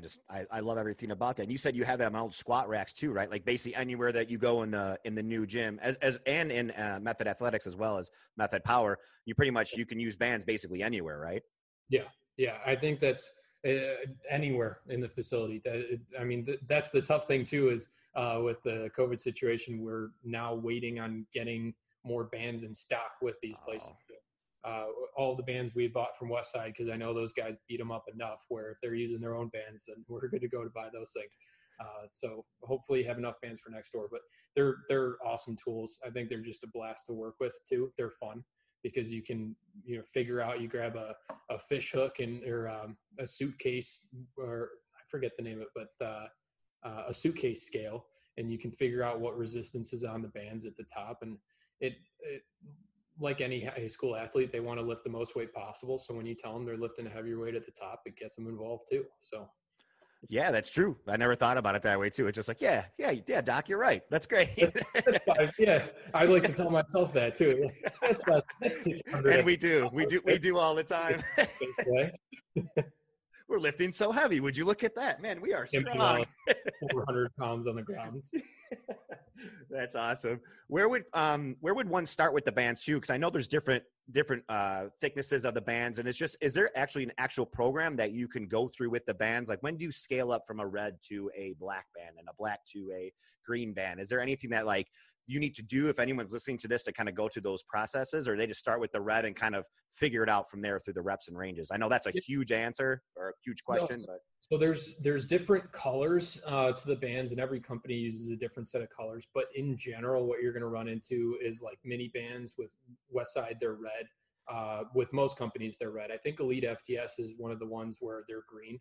I love everything about that. And you said you have that on squat racks too, right? Like basically anywhere that you go in the new gym, and in Method Athletics as well as Method Power, you can use bands basically anywhere, right? Yeah. I think that's anywhere in the facility. That's the tough thing too, is with the COVID situation, we're now waiting on getting more bands in stock with these places. All the bands we bought from Westside, because I know those guys beat them up enough, where if they're using their own bands, then we're good to go to buy those things. So hopefully have enough bands for next door. But they're awesome tools. I think they're just a blast to work with too. They're fun because you can figure out, you grab a fish hook or a suitcase, or I forget the name of it, but a suitcase scale, and you can figure out what resistance is on the bands at the top. And it like any high school athlete, they want to lift the most weight possible. So when you tell them they're lifting a heavier weight at the top, it gets them involved too. So yeah, that's true. I never thought about it that way too. It's just like, yeah, doc, you're right. That's great. Yeah. I'd like to tell myself that too. And we do all the time. We're lifting so heavy. Would you look at that? Man, we are strong. 400 pounds on the ground. That's awesome. Where would one start with the bands too? Because I know there's different thicknesses of the bands, and it's just, is there actually an actual program that you can go through with the bands? Like, when do you scale up from a red to a black band and a black to a green band? Is there anything that like you need to do, if anyone's listening to this, to kind of go through those processes, or they just start with the red and kind of figure it out from there through the reps and ranges? I know that's a huge answer or a huge question, but. So there's different colors to the bands, and every company uses a different set of colors. But in general, what you're going to run into is like mini bands. With Westside, they're red. With most companies, they're red. I think Elite FTS is one of the ones where they're green.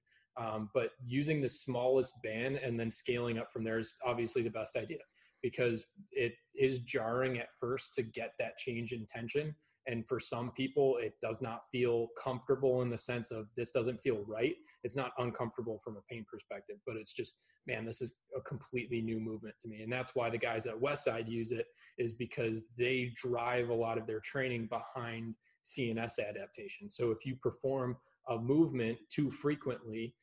But using the smallest band and then scaling up from there is obviously the best idea, because it is jarring at first to get that change in tension. And for some people, it does not feel comfortable in the sense of this doesn't feel right. It's not uncomfortable from a pain perspective, but it's just, man, this is a completely new movement to me. And that's why the guys at Westside use it, is because they drive a lot of their training behind CNS adaptation. So if you perform a movement too frequently,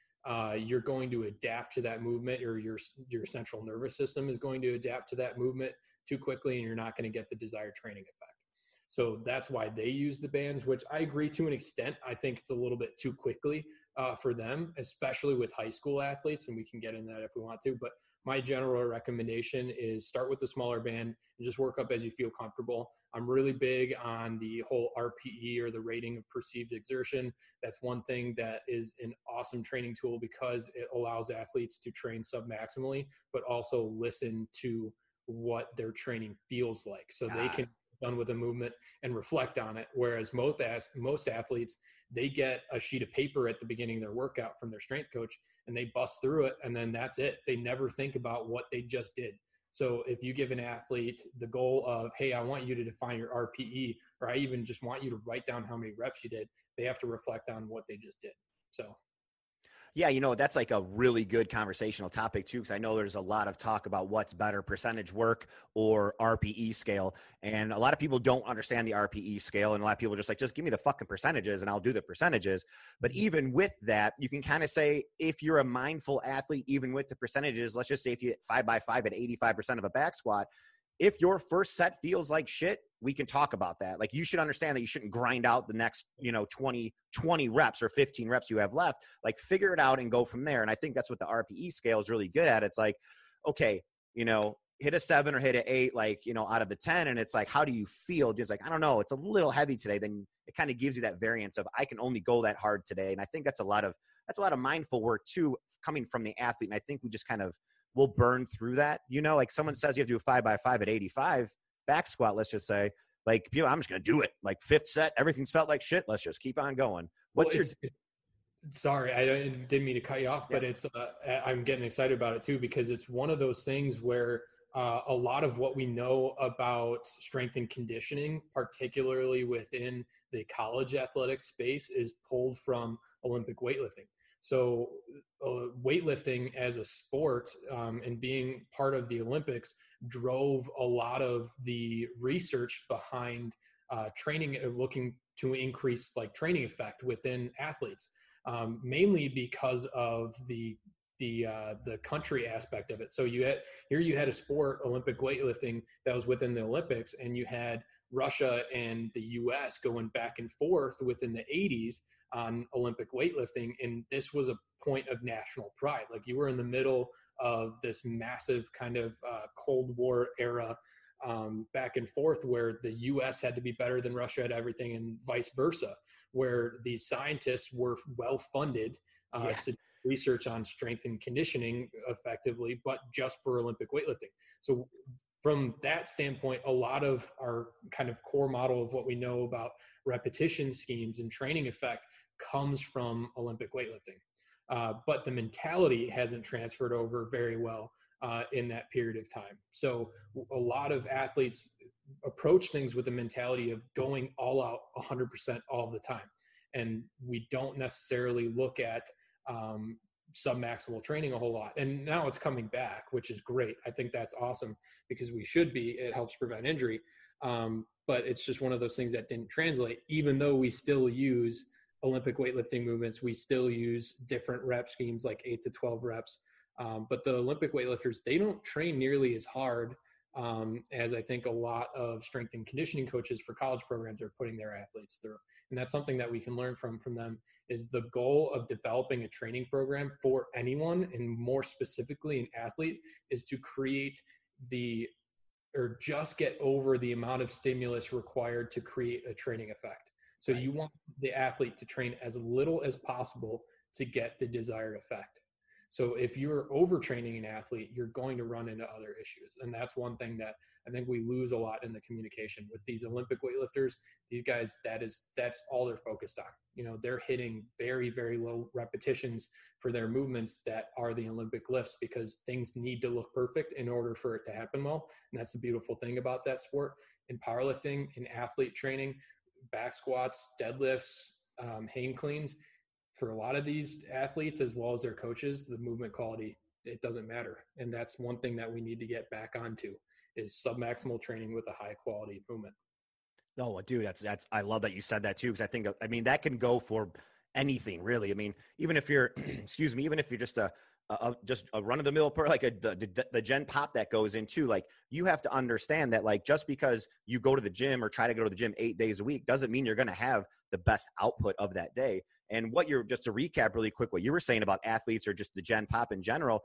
you're going to adapt to that movement, or your central nervous system is going to adapt to that movement too quickly, and you're not going to get the desired training effect. So that's why they use the bands, which I agree to an extent. I think it's a little bit too quickly for them, especially with high school athletes, and we can get into that if we want to. But my general recommendation is start with the smaller band and just work up as you feel comfortable. I'm really big on the whole RPE, or the rating of perceived exertion. That's one thing that is an awesome training tool, because it allows athletes to train submaximally, but also listen to what their training feels like. So they can done with a movement and reflect on it. Whereas most athletes, they get a sheet of paper at the beginning of their workout from their strength coach, and they bust through it, and then that's it. They never think about what they just did. So if you give an athlete the goal of, hey, I want you to define your RPE, or I even just want you to write down how many reps you did, they have to reflect on what they just did. So yeah, that's like a really good conversational topic too, because I know there's a lot of talk about what's better, percentage work or RPE scale. And a lot of people don't understand the RPE scale. And a lot of people are just like, just give me the fucking percentages and I'll do the percentages. But even with that, you can kind of say, if you're a mindful athlete, even with the percentages, let's just say if you hit 5x5 at 85% of a back squat, if your first set feels like shit, we can talk about that. Like, you should understand that you shouldn't grind out the next, 20 reps or 15 reps you have left. Like, figure it out and go from there. And I think that's what the RPE scale is really good at. It's like, okay, hit a 7 or hit an 8, out of the 10. And it's like, how do you feel? It's like, I don't know, it's a little heavy today. Then it kind of gives you that variance of, I can only go that hard today. And I think that's a lot of mindful work too, coming from the athlete. And I think we just kind of will burn through that. Like, someone says you have to do a 5x5 at 85 back squat, let's just say, like, I'm just going to do it. Like, fifth set, everything's felt like shit. Let's just keep on going. Sorry, I didn't mean to cut you off, but it's, I'm getting excited about it too, because it's one of those things where a lot of what we know about strength and conditioning, particularly within the college athletic space, is pulled from Olympic weightlifting. So weightlifting as a sport and being part of the Olympics drove a lot of the research behind training, looking to increase like training effect within athletes, mainly because of the country aspect of it. So you had a sport, Olympic weightlifting, that was within the Olympics, and you had Russia and the U.S. going back and forth within the 80s on Olympic weightlifting. And this was a point of national pride. Like, you were in the middle of this massive kind of Cold War era back and forth, where the US had to be better than Russia at everything, and vice versa, where these scientists were well-funded to research on strength and conditioning effectively, but just for Olympic weightlifting. So from that standpoint, a lot of our kind of core model of what we know about repetition schemes and training effect comes from Olympic weightlifting. But the mentality hasn't transferred over very well in that period of time. So a lot of athletes approach things with the mentality of going all out 100% all the time. And we don't necessarily look at submaximal training a whole lot. And now it's coming back, which is great. I think that's awesome, because we should be. It helps prevent injury. But it's just one of those things that didn't translate, even though we still use Olympic weightlifting movements. We still use different rep schemes, like 8 to 12 reps. But the Olympic weightlifters, they don't train nearly as hard as I think a lot of strength and conditioning coaches for college programs are putting their athletes through. And that's something that we can learn from them, is the goal of developing a training program for anyone, and more specifically an athlete, is to create just get over the amount of stimulus required to create a training effect. So you want the athlete to train as little as possible to get the desired effect. So if you're overtraining an athlete, you're going to run into other issues. And that's one thing that I think we lose a lot in the communication with these Olympic weightlifters. These guys, that's all they're focused on. They're hitting very, very low repetitions for their movements that are the Olympic lifts, because things need to look perfect in order for it to happen well. And that's the beautiful thing about that sport. In powerlifting, in athlete training, back squats, deadlifts, hang cleans, for a lot of these athletes, as well as their coaches, the movement quality, it doesn't matter. And that's one thing that we need to get back onto, is submaximal training with a high quality movement. No, dude, that's, I love that you said that too. Cause I think, that can go for anything really. Even if you're, even if you're just a run of the mill, like the gen pop that goes into, like, you have to understand that, like, just because you go to the gym or try to go to the gym 8 days a week doesn't mean you're going to have the best output of that day. And just to recap really quick, what you were saying about athletes or just the gen pop in general,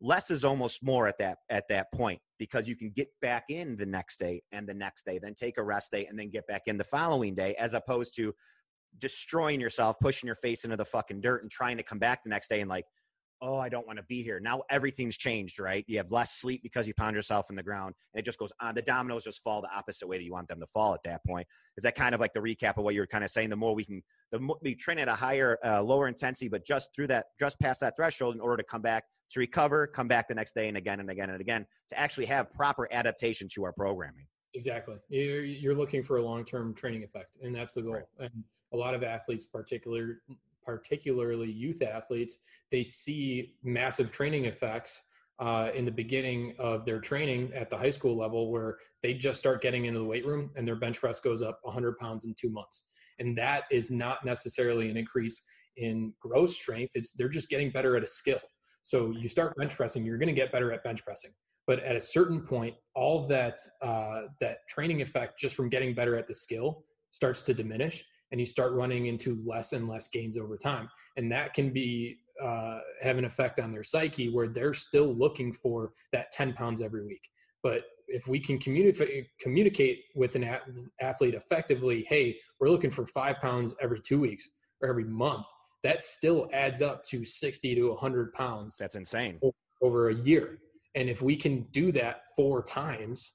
less is almost more at that point, because you can get back in the next day and the next day, then take a rest day and then get back in the following day, as opposed to destroying yourself, pushing your face into the fucking dirt and trying to come back the next day and like, oh, I don't want to be here. Now everything's changed, right? You have less sleep because you pound yourself in the ground, and it just goes on. The dominoes just fall the opposite way that you want them to fall at that point. Is that kind of like the recap of what you were kind of saying? The more we train at a higher, lower intensity, but just past that threshold in order to come back, to recover, come back the next day and again and again and again, to actually have proper adaptation to our programming. Exactly. You're looking for a long-term training effect, and that's the goal. Right. And a lot of athletes, particularly youth athletes, they see massive training effects in the beginning of their training at the high school level, where they just start getting into the weight room and their bench press goes up 100 pounds in 2 months. And that is not necessarily an increase in gross strength. They're just getting better at a skill. So you start bench pressing, you're going to get better at bench pressing. But at a certain point, all of that that training effect just from getting better at the skill starts to diminish, and you start running into less and less gains over time. And that can be have an effect on their psyche where they're still looking for that 10 pounds every week. But if we can communicate with an athlete effectively, hey, we're looking for 5 pounds every 2 weeks or every month, that still adds up to 60 to 100 pounds. That's insane. Over a year. And if we can do that 4 times,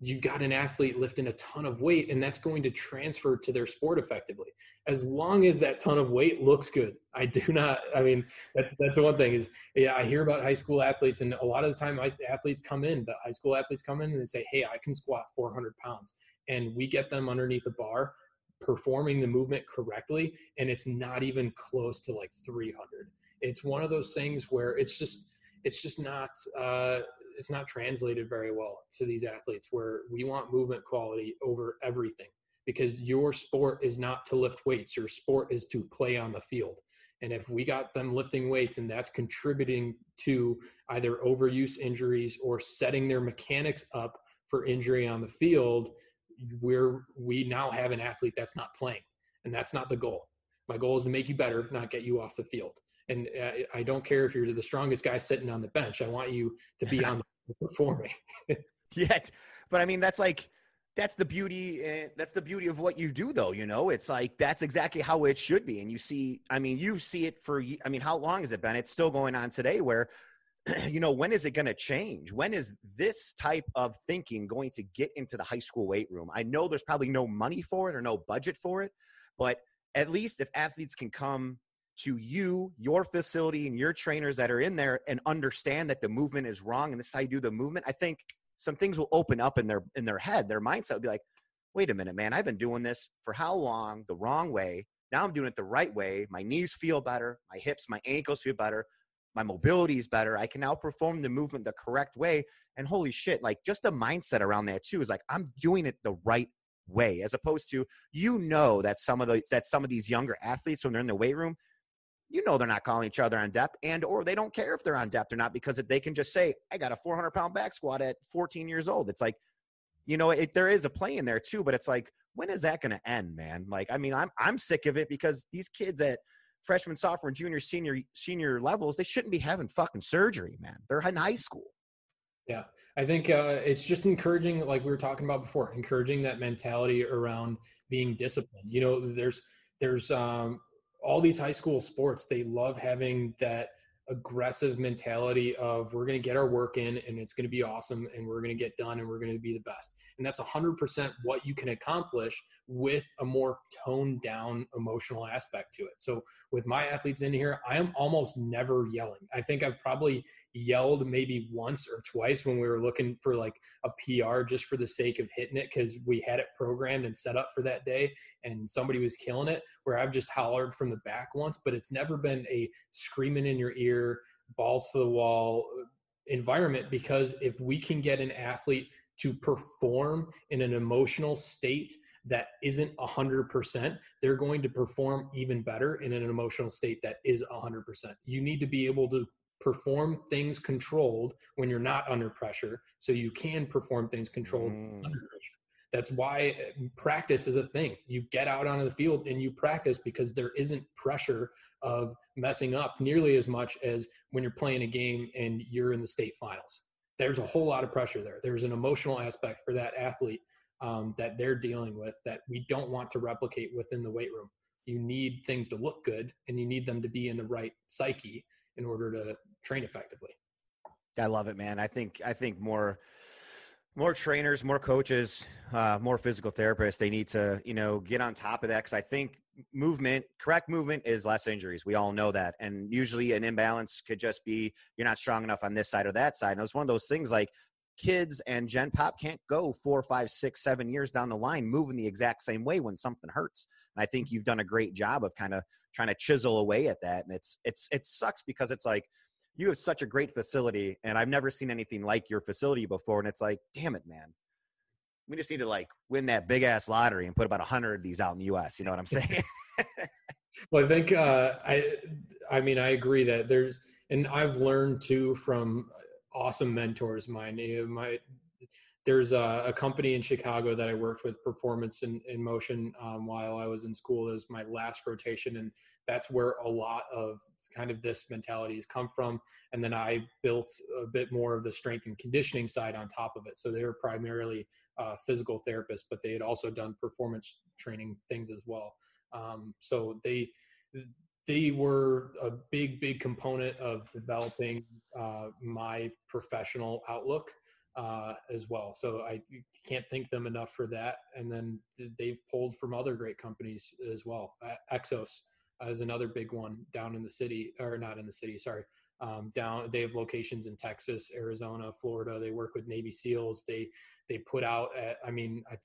you got an athlete lifting a ton of weight, and that's going to transfer to their sport effectively. As long as that ton of weight looks good. That's the one thing is, yeah, I hear about high school athletes, and a lot of the time the high school athletes come in and they say, hey, I can squat 400 pounds. And we get them underneath the bar performing the movement correctly, and it's not even close to like 300. It's one of those things where it's not translated very well to these athletes, where we want movement quality over everything, because your sport is not to lift weights. Your sport is to play on the field. And if we got them lifting weights and that's contributing to either overuse injuries or setting their mechanics up for injury on the field, we now have an athlete that's not playing, and that's not the goal. My goal is to make you better, not get you off the field. And I don't care if you're the strongest guy sitting on the bench. I want you to be on the performing. Yes. But I mean, that's the beauty of what you do though. You know, it's like, that's exactly how it should be. And you see it for how long has it been? It's still going on today where, you know, when is it going to change? When is this type of thinking going to get into the high school weight room? I know there's probably no money for it or no budget for it, but at least if athletes can come to you, your facility, and your trainers that are in there and understand that the movement is wrong and this is how you do the movement, I think some things will open up in their head. Their mindset will be like, wait a minute, man, I've been doing this for how long the wrong way? Now I'm doing it the right way. My knees feel better. My hips, my ankles feel better. My mobility is better. I can now perform the movement the correct way. And holy shit, like just a mindset around that too is like, I'm doing it the right way, as opposed to, you know, that some of these younger athletes, when they're in the weight room, you know, they're not calling each other on depth, and or they don't care if they're on depth or not, because they can just say, I got a 400 pound back squat at 14 years old. It's like, you know, there is a play in there too, but it's like, when is that going to end, man? Like, I mean, I'm sick of it, because these kids at freshman, sophomore, junior, senior levels, they shouldn't be having fucking surgery, man. They're in high school. Yeah. I think it's just encouraging, like we were talking about before, encouraging that mentality around being disciplined. You know, there's all these high school sports, they love having that aggressive mentality of, we're going to get our work in and it's going to be awesome, and we're going to get done and we're going to be the best. And that's 100% what you can accomplish with a more toned down emotional aspect to it. So with my athletes in here, I am almost never yelling. I think I've probably yelled maybe once or twice when we were looking for like a PR just for the sake of hitting it, because we had it programmed and set up for that day and somebody was killing it, where I've just hollered from the back once, but it's never been a screaming in your ear, balls to the wall environment. Because if we can get an athlete to perform in an emotional state that isn't 100%, they're going to perform even better in an emotional state that is 100%. You need to be able to perform things controlled when you're not under pressure, so you can perform things controlled under pressure. That's why practice is a thing. You get out onto the field and you practice, because there isn't pressure of messing up nearly as much as when you're playing a game and you're in the state finals. There's a whole lot of pressure there. There's an emotional aspect for that athlete that they're dealing with that we don't want to replicate within the weight room. You need things to look good, and you need them to be in the right psyche in order to train effectively. I love it, man. I think more trainers, more coaches, more physical therapists, they need to, you know, get on top of that. Cause I think correct movement is less injuries. We all know that. And usually an imbalance could just be, you're not strong enough on this side or that side. And it's one of those things like kids and gen pop can't go 4, 5, 6, 7 years down the line moving the exact same way when something hurts. And I think you've done a great job of kind of trying to chisel away at that. And it sucks, because it's like, you have such a great facility, and I've never seen anything like your facility before. And it's like, damn it, man, we just need to like win that big ass lottery and put about 100 of these out in the US. You know what I'm saying? Well, I think, I agree that there's, and I've learned too from awesome mentors of mine. There's a company in Chicago that I worked with, Performance in Motion, while I was in school. It was my last rotation, and that's where a lot of kind of this mentality has come from. And then I built a bit more of the strength and conditioning side on top of it. So they were primarily physical therapists, but they had also done performance training things as well. So they were a big, big component of developing my professional outlook as well. So I can't thank them enough for that. And then they've pulled from other great companies as well. Exos is another big one down in the city, or not in the city, sorry. They have locations in Texas, Arizona, Florida. They work with Navy SEALs. They put out, I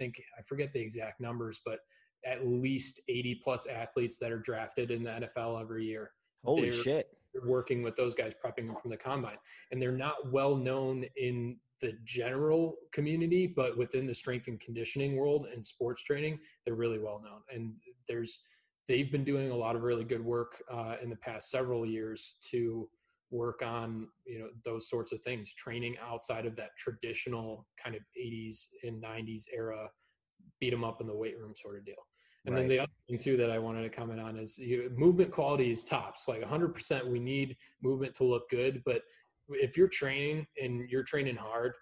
forget the exact numbers, but at least 80 plus athletes that are drafted in the NFL every year. Holy shit. They're working with those guys, prepping them from the combine. And they're not well known in the general community, but within the strength and conditioning world and sports training, they're really well known. And they've been doing a lot of really good work in the past several years to work on, those sorts of things, training outside of that traditional kind of 80s and 90s era, beat them up in the weight room sort of deal. And right. Then the other thing too that I wanted to comment on is movement quality is tops. Like 100%, we need movement to look good, but if you're training and you're training hard,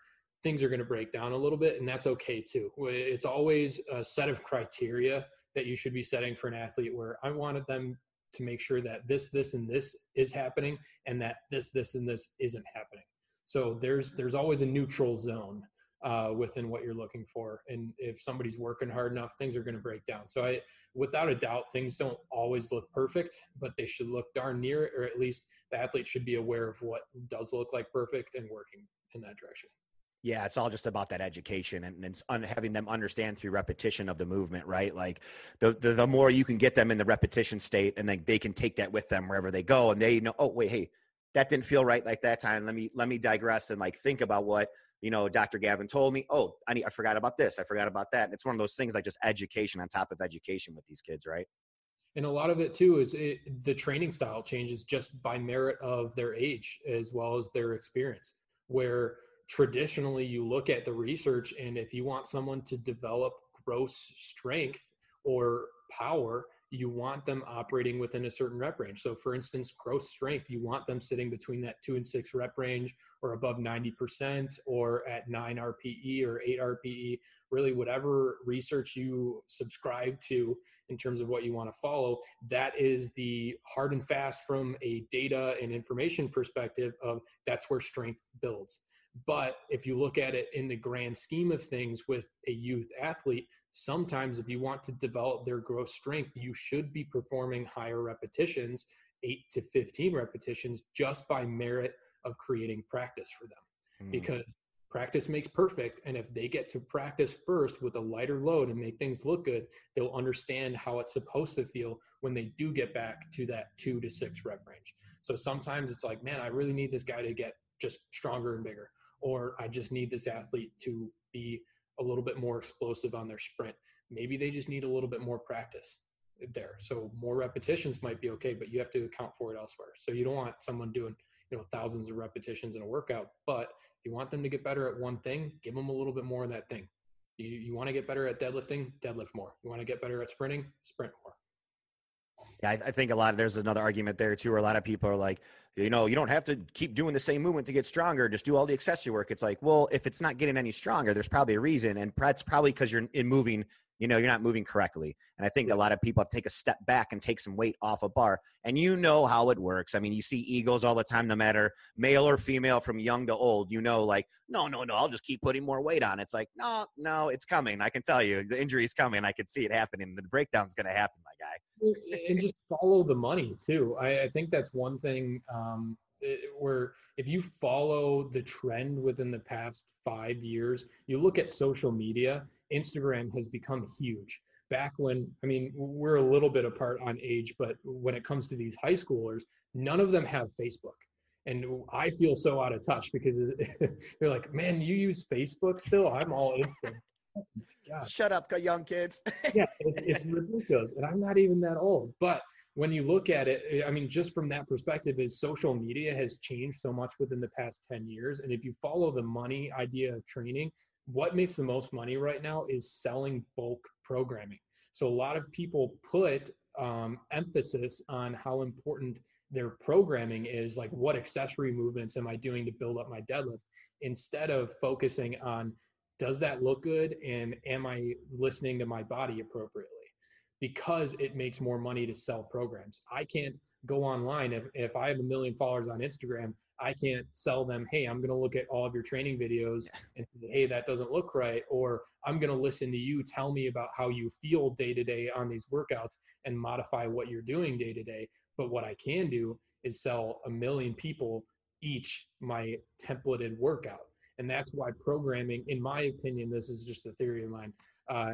things are going to break down a little bit, and that's okay too. It's always a set of criteria that you should be setting for an athlete where I wanted them to make sure that this, this, and this is happening, and that this, this, and this isn't happening. So there's always a neutral zone within what you're looking for. And if somebody's working hard enough, things are going to break down. So without a doubt, things don't always look perfect, but they should look darn near, or at least the athlete should be aware of what does look like perfect and working in that direction. Yeah. It's all just about that education and it's having them understand through repetition of the movement, right? Like the more you can get them in the repetition state, and then they can take that with them wherever they go, and they know, oh wait, hey, that didn't feel right like that time. Let me digress and think about what, Dr. Gavin told me, oh, I forgot about this. I forgot about that. And it's one of those things, like just education on top of education with these kids, right? And a lot of it too is the training style changes just by merit of their age as well as their experience, where traditionally you look at the research, and if you want someone to develop gross strength or power, you want them operating within a certain rep range. So for instance, gross strength, you want them sitting between that 2 and 6 rep range, or above 90%, or at 9 RPE or 8 RPE, really whatever research you subscribe to in terms of what you want to follow. That is the hard and fast from a data and information perspective of that's where strength builds. But if you look at it in the grand scheme of things with a youth athlete, sometimes if you want to develop their gross strength, you should be performing higher repetitions, 8 to 15 repetitions, just by merit of creating practice for them. Because practice makes perfect. And if they get to practice first with a lighter load and make things look good, they'll understand how it's supposed to feel when they do get back to that 2 to 6 rep range. So sometimes it's like, man, I really need this guy to get just stronger and bigger, or I just need this athlete to be a little bit more explosive on their sprint. Maybe they just need a little bit more practice there. So more repetitions might be okay, but you have to account for it elsewhere. So you don't want someone doing, thousands of repetitions in a workout, but you want them to get better at one thing, give them a little bit more of that thing. You want to get better at deadlifting, deadlift more. You want to get better at sprinting, sprint more. Yeah, I think there's another argument there too, where a lot of people are like, you don't have to keep doing the same movement to get stronger. Just do all the accessory work. It's like, well, if it's not getting any stronger, there's probably a reason. And that's probably because you're not moving correctly. And I think a lot of people take a step back and take some weight off a bar, and how it works. I mean, you see egos all the time, no matter male or female, from young to old, no, I'll just keep putting more weight on. It's like, no, it's coming. I can tell you the injury's coming. I can see it happening. The breakdown's going to happen, my guy. And just follow the money too. I think that's one thing where if you follow the trend within the past 5 years, you look at social media, Instagram has become huge. Back when, we're a little bit apart on age, but when it comes to these high schoolers, none of them have Facebook. And I feel so out of touch because they're like, man, you use Facebook still? I'm all Instagram. God. Shut up, young kids. Yeah, it's ridiculous. And I'm not even that old. But when you look at it, I mean, just from that perspective, is social media has changed so much within the past 10 years. And if you follow the money idea of training, what makes the most money right now is selling bulk programming. So a lot of people put emphasis on how important their programming is, like what accessory movements am I doing to build up my deadlift, instead of focusing on, does that look good? And am I listening to my body appropriately? Because it makes more money to sell programs. I can't go online. If I have 1 million followers on Instagram, I can't sell them, hey, I'm going to look at all of your training videos and say, hey, that doesn't look right. Or I'm going to listen to you tell me about how you feel day to day on these workouts and modify what you're doing day to day. But what I can do is sell 1 million people each my templated workout. And that's why programming, in my opinion, this is just a theory of mine,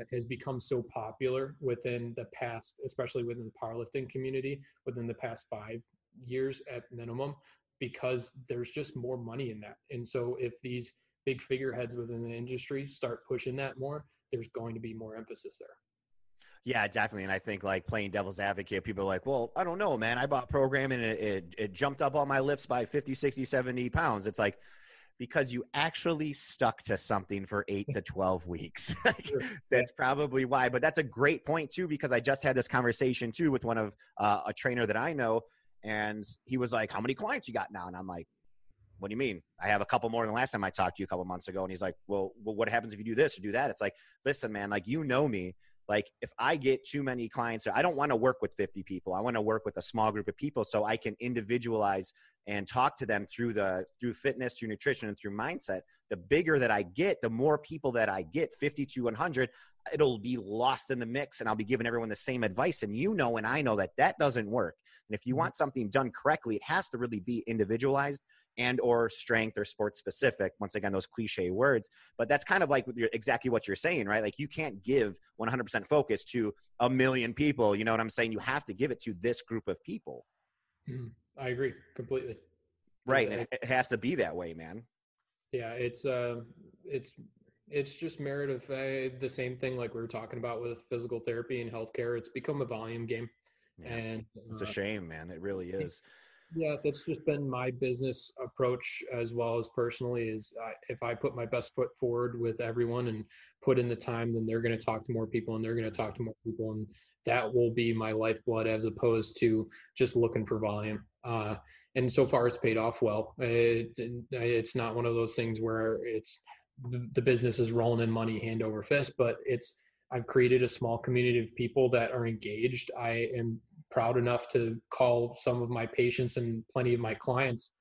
has become so popular within the past, especially within the powerlifting community, within the past 5 years at minimum, because there's just more money in that. And so if these big figureheads within the industry start pushing that more, there's going to be more emphasis there. Yeah, definitely. And I think, like, playing devil's advocate, people are like, well, I don't know, man, I bought programming and it jumped up on my lifts by 50, 60, 70 pounds. It's like, because you actually stuck to something for 8 to 12 weeks. That's probably why. But that's a great point too, because I just had this conversation too with one of a trainer that I know, and he was like, how many clients you got now? And I'm like, what do you mean? I have a couple more than the last time I talked to you a couple months ago. And he's like, well, what happens if you do this or do that? It's like, listen, man, like, you know me. Like, if I get too many clients, I don't want to work with 50 people. I want to work with a small group of people so I can individualize and talk to them through fitness, through nutrition, and through mindset. The bigger that I get, the more people that I get, 50 to 100, it'll be lost in the mix, and I'll be giving everyone the same advice. And you know, and I know that doesn't work. And if you want something done correctly, it has to really be individualized and or strength or sports specific. Once again, those cliche words, but that's kind of like exactly what you're saying, right? Like, you can't give 100% focus to 1 million people. You know what I'm saying? You have to give it to this group of people. Mm, I agree completely. Right. And it has to be that way, man. Yeah. It's just merit of the same thing. Like we were talking about with physical therapy and healthcare, it's become a volume game. Yeah. And it's a shame, man. It really is. Yeah, that's just been my business approach as well as personally, is if I put my best foot forward with everyone and put in the time, then they're going to talk to more people and they're going to talk to more people. And that will be my lifeblood, as opposed to just looking for volume. And so far it's paid off well. It's not one of those things where it's the business is rolling in money hand over fist, but I've created a small community of people that are engaged. I am proud enough to call some of my patients and plenty of my clients,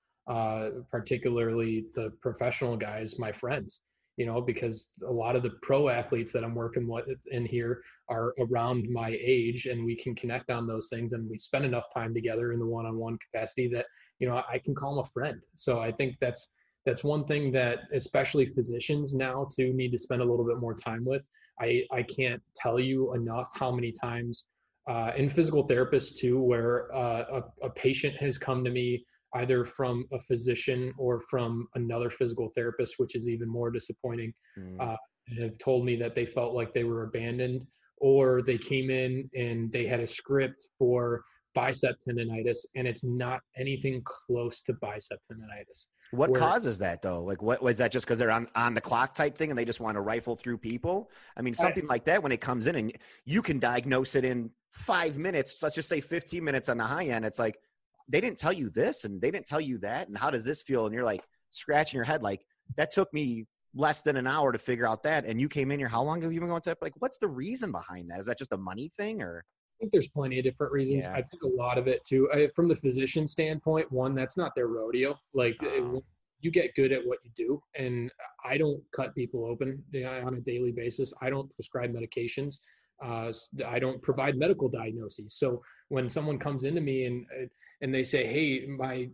particularly the professional guys, my friends, you know, because a lot of the pro athletes that I'm working with in here are around my age, and we can connect on those things. And we spend enough time together in the one-on-one capacity that, you know, I can call them a friend. So I think that's one thing that especially physicians now too need to spend a little bit more time with. I can't tell you enough how many times, and physical therapists too, where a patient has come to me either from a physician or from another physical therapist, which is even more disappointing, and have told me that they felt like they were abandoned, or they came in and they had a script for bicep tendonitis, and it's not anything close to bicep tendonitis. What causes that though? Like, what was that? Just because they're on the clock type thing and they just want to rifle through people? I mean, something like that, when it comes in, and you can diagnose it in 5 minutes, let's just say 15 minutes on the high end. It's like, they didn't tell you this and they didn't tell you that, and how does this feel? And you're like scratching your head, like, that took me less than an hour to figure out that, and you came in here, how long have you been going to, like, what's the reason behind that? Is that just a money thing, or? I think there's plenty of different reasons. Yeah. I think a lot of it too, from the physician standpoint, one, that's not their rodeo. Like, you get good at what you do, and I don't cut people open on a daily basis. I don't prescribe medications. I don't provide medical diagnoses. So when someone comes into me and they say, hey,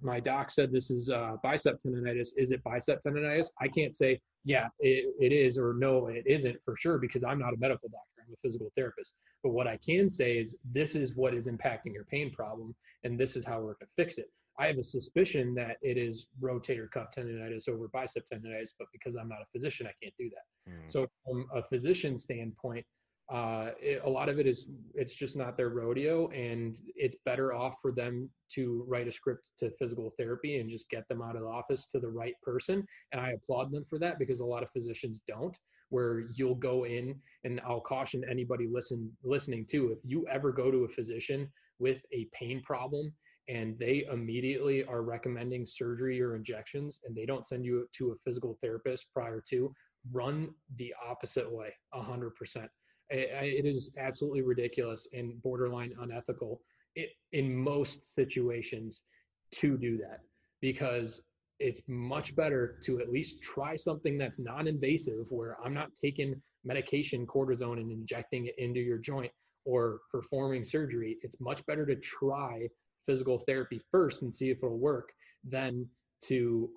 my doc said this is bicep tendonitis, is it bicep tendonitis? I can't say, yeah, it is, or no, it isn't for sure, because I'm not a medical doctor, I'm a physical therapist. But what I can say is, this is what is impacting your pain problem, and this is how we're going to fix it. I have a suspicion that it is rotator cuff tendonitis over bicep tendonitis, but because I'm not a physician, I can't do that. So from a physician standpoint, a lot of it is, it's just not their rodeo, and it's better off for them to write a script to physical therapy and just get them out of the office to the right person. And I applaud them for that, because a lot of physicians don't, where you'll go in, and I'll caution anybody listening too, if you ever go to a physician with a pain problem and they immediately are recommending surgery or injections, and they don't send you to a physical therapist prior to, run the opposite way 100%. It is absolutely ridiculous and borderline unethical in most situations to do that, because it's much better to at least try something that's non-invasive, where I'm not taking medication, cortisone, and injecting it into your joint or performing surgery. It's much better to try physical therapy first and see if it'll work than to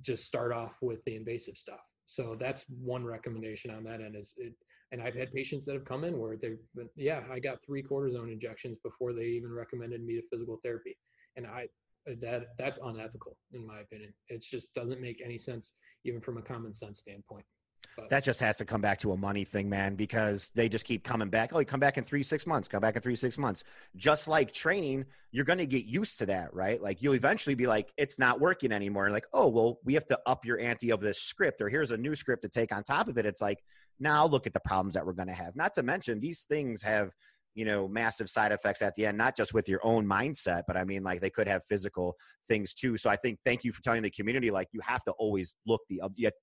just start off with the invasive stuff. So that's one recommendation on that end. And I've had patients that have come in where they've been, I got 3 cortisone injections before they even recommended me to physical therapy. And that's unethical, in my opinion. It just doesn't make any sense, even from a common sense standpoint. But that just has to come back to a money thing, man, because they just keep coming back. Oh, you come back in 3-6 months, come back in 3-6 months. Just like training, you're going to get used to that, right? Like, you'll eventually be like, it's not working anymore. And like, oh, well, we have to up your ante of this script, or here's a new script to take on top of it. It's like, now look at the problems that we're going to have. Not to mention, these things have, massive side effects at the end, not just with your own mindset, but I mean, like, they could have physical things too. So I think, thank you for telling the community, like, you have to always look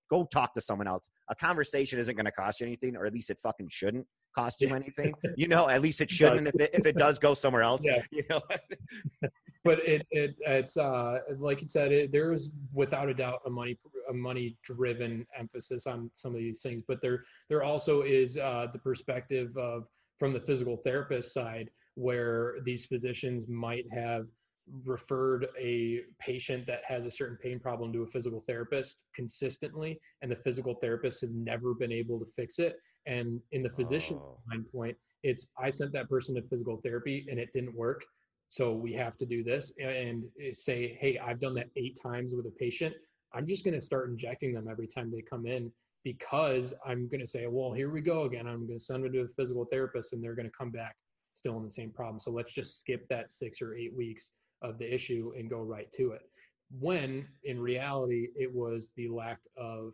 go talk to someone else. A conversation isn't going to cost you anything, or at least it fucking shouldn't cost you anything, at least it shouldn't, if it does go somewhere else, But it's like you said, there is without a doubt a money driven emphasis on some of these things, but there also is the perspective of, from the physical therapist side, where these physicians might have referred a patient that has a certain pain problem to a physical therapist consistently, and the physical therapist has never been able to fix it. And in the physician's mindpoint, it's, I sent that person to physical therapy and it didn't work, so we have to do this. And say, hey, I've done that 8 times with a patient. I'm just going to start injecting them every time they come in, because I'm going to say, well, here we go again. I'm going to send them to a physical therapist and they're going to come back still in the same problem. So let's just skip that 6 or 8 weeks of the issue and go right to it. When in reality, it was the lack of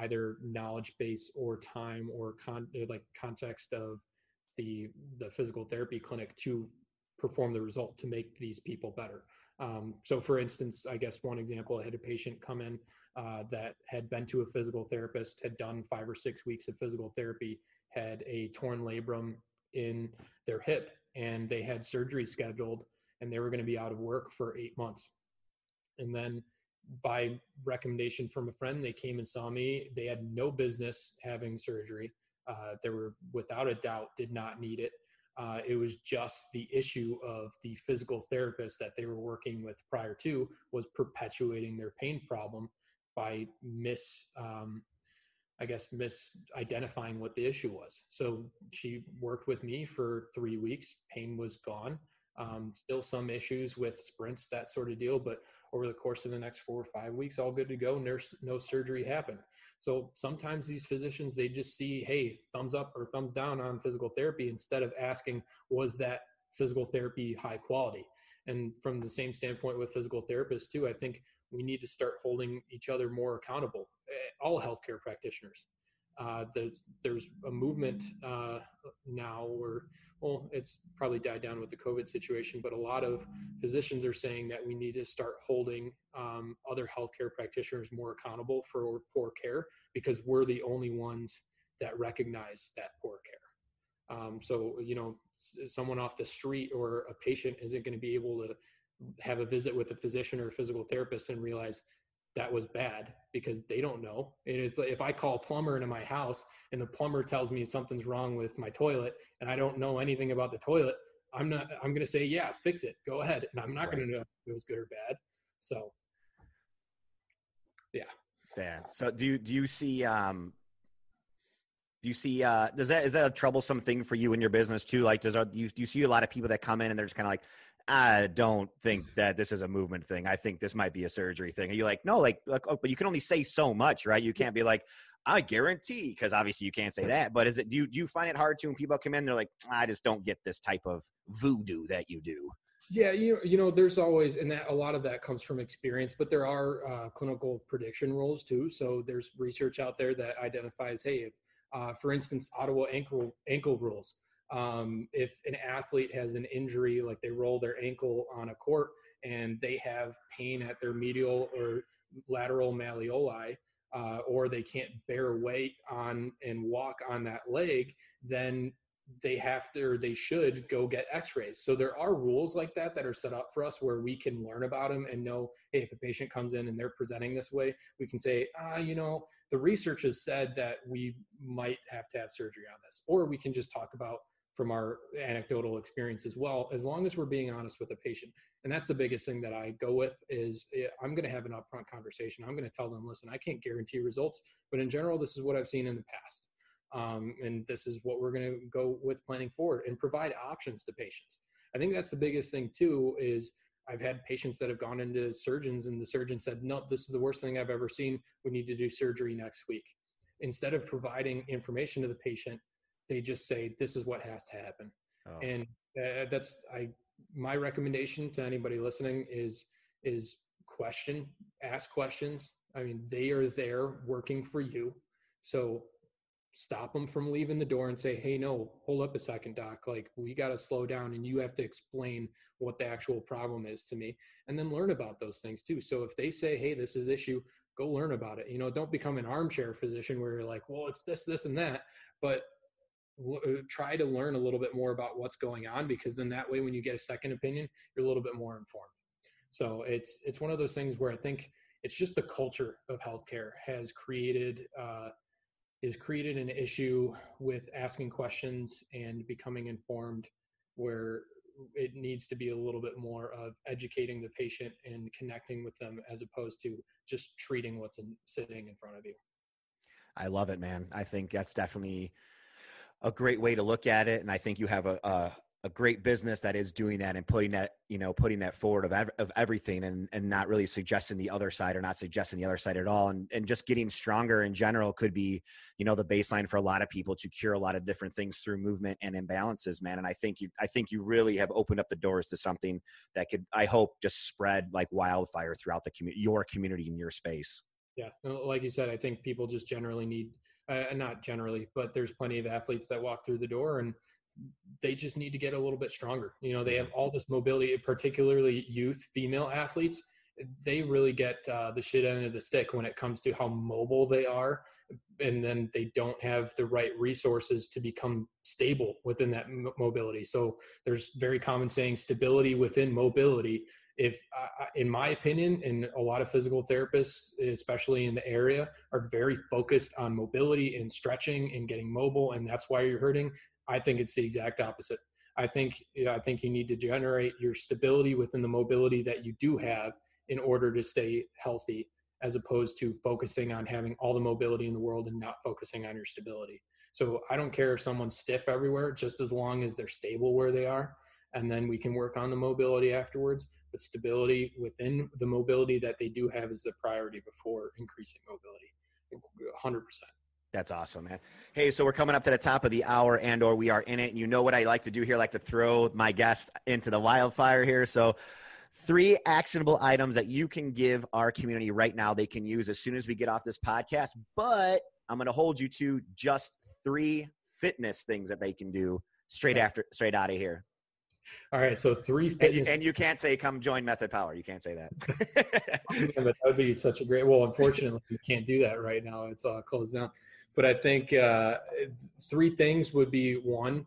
either knowledge base or time or context of the physical therapy clinic to perform the result to make these people better. So for instance, I guess one example, I had a patient come in that had been to a physical therapist, had done 5 or 6 weeks of physical therapy, had a torn labrum in their hip, and they had surgery scheduled, and they were going to be out of work for 8 months. And then by recommendation from a friend, they came and saw me. They had no business having surgery. They were without a doubt did not need it. It was just the issue of the physical therapist that they were working with prior to was perpetuating their pain problem by misidentifying what the issue was. So she worked with me for 3 weeks. Pain was gone. Still some issues with sprints, that sort of deal. But over the course of the next 4 or 5 weeks, all good to go. No surgery happened. So sometimes these physicians, they just see, hey, thumbs up or thumbs down on physical therapy, instead of asking, was that physical therapy high quality? And from the same standpoint with physical therapists too, I think we need to start holding each other more accountable. All healthcare practitioners. There's a movement now where, well, it's probably died down with the COVID situation, but a lot of physicians are saying that we need to start holding other healthcare practitioners more accountable for poor care, because we're the only ones that recognize that poor care. So someone off the street or a patient isn't going to be able to have a visit with a physician or a physical therapist and realize that was bad, because they don't know. And it's like, if I call a plumber into my house and the plumber tells me something's wrong with my toilet and I don't know anything about the toilet, I'm going to say, yeah, fix it, go ahead. And I'm not going to know if it was good or bad. So yeah. Yeah. So do you see is that a troublesome thing for you in your business too? Like, do you see a lot of people that come in and they're just kind of like, I don't think that this is a movement thing. I think this might be a surgery thing. Are you like, no, but you can only say so much, right? You can't be like, I guarantee, because obviously you can't say that, but is it, do you find it hard to, when people come in, they're like, I just don't get this type of voodoo that you do? Yeah, you know, there's always, and that a lot of that comes from experience, but there are clinical prediction rules too. So there's research out there that identifies, hey, if, for instance, Ottawa ankle rules. If an athlete has an injury, like they roll their ankle on a court and they have pain at their medial or lateral malleoli, or they can't bear weight on and walk on that leg, then they have to, or they should go get x-rays. So there are rules like that that are set up for us where we can learn about them and know, hey, if a patient comes in and they're presenting this way, we can say, you know, the research has said that we might have to have surgery on this, or we can just talk about from our anecdotal experience as well, as long as we're being honest with the patient. And that's the biggest thing that I go with is I'm going to have an upfront conversation. I'm going to tell them, listen, I can't guarantee results, but in general, this is what I've seen in the past. And this is what we're going to go with planning forward, and provide options to patients. I think that's the biggest thing too, is I've had patients that have gone into surgeons and the surgeon said, no, this is the worst thing I've ever seen. We need to do surgery next week. Instead of providing information to the patient, they just say, this is what has to happen. Oh. And that's, my recommendation to anybody listening is ask questions. I mean, they are there working for you. So stop them from leaving the door and say, hey, no, hold up a second, doc. Like, we got to slow down and you have to explain what the actual problem is to me, and then learn about those things too. So if they say, hey, this is issue, go learn about it. You know, don't become an armchair physician where you're like, well, it's this, this, and that, but try to learn a little bit more about what's going on, because then that way, when you get a second opinion, you're a little bit more informed. So it's one of those things where I think it's just the culture of healthcare has created, is created an issue with asking questions and becoming informed, where it needs to be a little bit more of educating the patient and connecting with them, as opposed to just treating what's sitting in front of you. I love it, man. I think that's definitely a great way to look at it. And I think you have a great business that is doing that and putting that forward of everything, and not really suggesting the other side, or not suggesting the other side at all. And just getting stronger in general could be, you know, the baseline for a lot of people to cure a lot of different things through movement and imbalances, man. And I think you really have opened up the doors to something that could, I hope, just spread like wildfire throughout the your community and your space. Yeah. Like you said, I think people just generally need, not generally, but there's plenty of athletes that walk through the door and they just need to get a little bit stronger. You know, they have all this mobility, particularly youth, female athletes. They really get the shit end of the stick when it comes to how mobile they are. And then they don't have the right resources to become stable within that mobility. So there's very common saying, stability within mobility. If, in my opinion, and a lot of physical therapists, especially in the area, are very focused on mobility and stretching and getting mobile, and that's why you're hurting. I think it's the exact opposite. I think you need to generate your stability within the mobility that you do have in order to stay healthy, as opposed to focusing on having all the mobility in the world and not focusing on your stability. So I don't care if someone's stiff everywhere, just as long as they're stable where they are, and then we can work on the mobility afterwards. But stability within the mobility that they do have is the priority before increasing mobility. 100%. That's awesome, man. Hey, so we're coming up to the top of the hour, and/or we are in it. And you know what I like to do here, I like to throw my guests into the wildfire here. So 3 actionable items that you can give our community right now they can use as soon as we get off this podcast. But I'm going to hold you to just 3 fitness things that they can do straight out of here. All right, so 3 fitness. And you can't say, come join Method Power. You can't say that. That would be such a great, well, unfortunately, you can't do that right now. It's closed down. But I think 3 things would be, 1,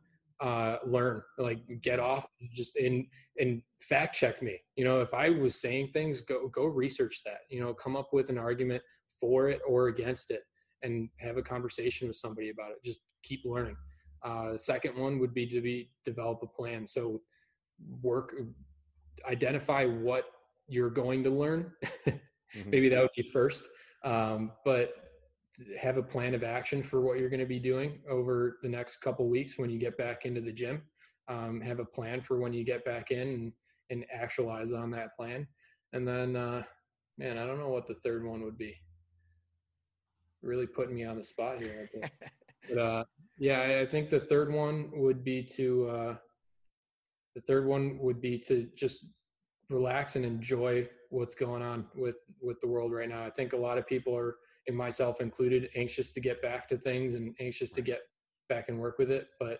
learn, like get off just in and fact check me. You know, if I was saying things, go research that, you know, come up with an argument for it or against it and have a conversation with somebody about it. Just keep learning. The second one would be develop a plan. So identify what you're going to learn. Mm-hmm. Maybe that would be first. But have a plan of action for what you're going to be doing over the next couple weeks when you get back into the gym. Have a plan for when you get back in and actualize on that plan. And then, I don't know what the third one would be. really putting me on the spot here. But yeah, I think the third one would be to just relax and enjoy what's going on with the world right now. I think a lot of people are, and myself included, anxious to get back to things and anxious to get back and work with it, but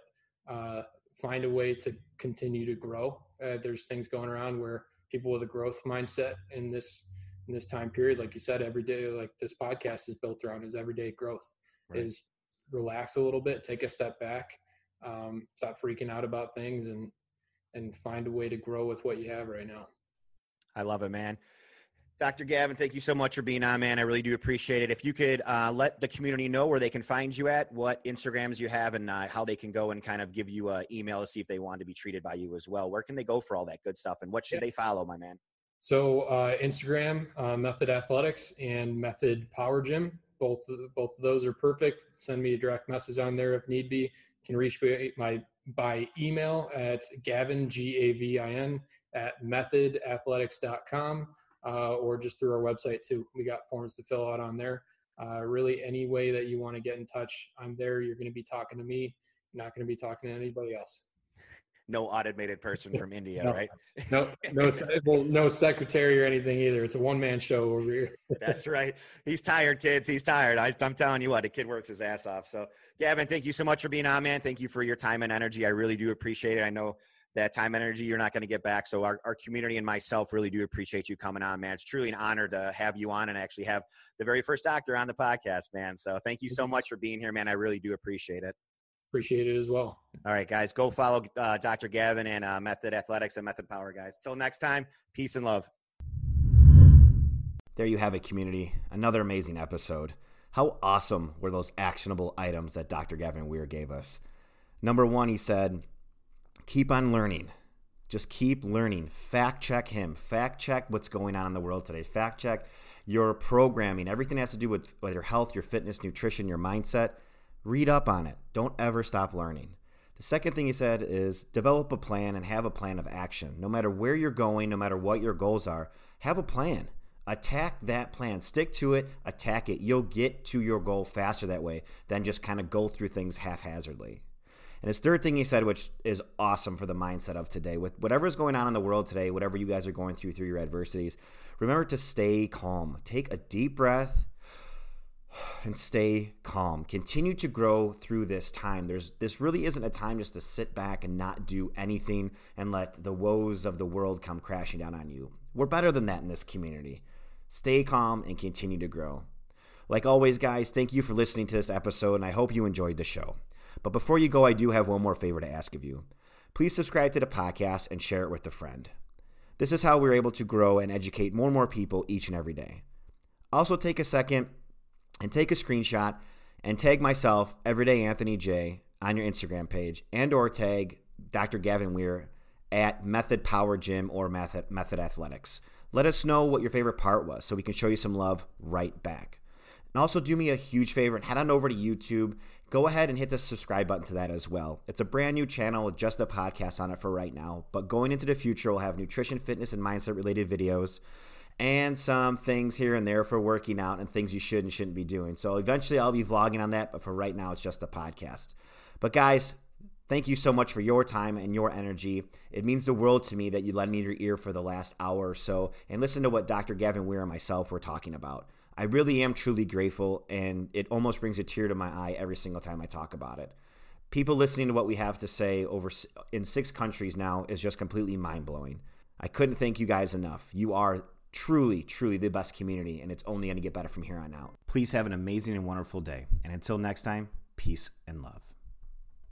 find a way to continue to grow. There's things going around where people with a growth mindset in this time period, like you said, every day, like this podcast is built around, is everyday growth, right? Is relax a little bit, take a step back, stop freaking out about things and find a way to grow with what you have right now. I love it, man. Dr. Gavin, thank you so much for being on, man. I really do appreciate it. If you could let the community know where they can find you at, what Instagrams you have, and how they can go and kind of give you an email to see if they want to be treated by you as well. Where can they go for all that good stuff, and what should they follow, my man? So Instagram, Method Athletics and Method Power Gym. Both of those are perfect. Send me a direct message on there if need be. You can reach me by email at Gavin, Gavin, at methodathletics.com. Or just through our website too. We got forms to fill out on there. Really any way that you want to get in touch, I'm there. You're going to be talking to me. You're not going to be talking to anybody else. No automated person from India, no, right? No secretary or anything either. It's a one-man show over here. That's right. He's tired, kids. He's tired. I'm telling you what, the kid works his ass off. So, Gavin, thank you so much for being on, man. Thank you for your time and energy. I really do appreciate it. I know that time and energy you're not going to get back. So our community and myself really do appreciate you coming on, man. It's truly an honor to have you on and actually have the very first doctor on the podcast, man. So thank you so much for being here, man. I really do appreciate it. Appreciate it as well. All right, guys, go follow Dr. Gavin and Method Athletics and Method Power, guys. Till next time, peace and love. There you have it, community. Another amazing episode. How awesome were those actionable items that Dr. Gavin Weir gave us? Number one, he said, keep on learning. Just keep learning. Fact check him. Fact check what's going on in the world today. Fact check your programming. Everything that has to do with your health, your fitness, nutrition, your mindset. Read up on it. Don't ever stop learning. The second thing he said is develop a plan and have a plan of action. No matter where you're going, no matter what your goals are, have a plan. Attack that plan. Stick to it. Attack it. You'll get to your goal faster that way than just kind of go through things haphazardly. And his third thing he said, which is awesome for the mindset of today, with whatever's going on in the world today, whatever you guys are going through your adversities, remember to stay calm. Take a deep breath and stay calm. Continue to grow through this time. This really isn't a time just to sit back and not do anything and let the woes of the world come crashing down on you. We're better than that in this community. Stay calm and continue to grow. Like always, guys, thank you for listening to this episode, and I hope you enjoyed the show. But before you go, I do have one more favor to ask of you. Please subscribe to the podcast and share it with a friend. This is how we're able to grow and educate more and more people each and every day. Also, take a second and take a screenshot and tag myself, Everyday Anthony J, on your Instagram page, and or tag Dr. Gavin Weir at Method Power Gym or Method Athletics. Let us know what your favorite part was so we can show you some love right back. And also do me a huge favor and head on over to YouTube. Go ahead and hit the subscribe button to that as well. It's a brand new channel with just a podcast on it for right now. But going into the future, we'll have nutrition, fitness, and mindset related videos and some things here and there for working out and things you should and shouldn't be doing. So eventually I'll be vlogging on that. But for right now, it's just the podcast. But guys, thank you so much for your time and your energy. It means the world to me that you lend me your ear for the last hour or so and listen to what Dr. Gavin Weir and myself were talking about. I really am truly grateful, and it almost brings a tear to my eye every single time I talk about it. People listening to what we have to say over in 6 countries now is just completely mind-blowing. I couldn't thank you guys enough. You are truly, truly the best community, and it's only going to get better from here on out. Please have an amazing and wonderful day. And until next time, peace and love.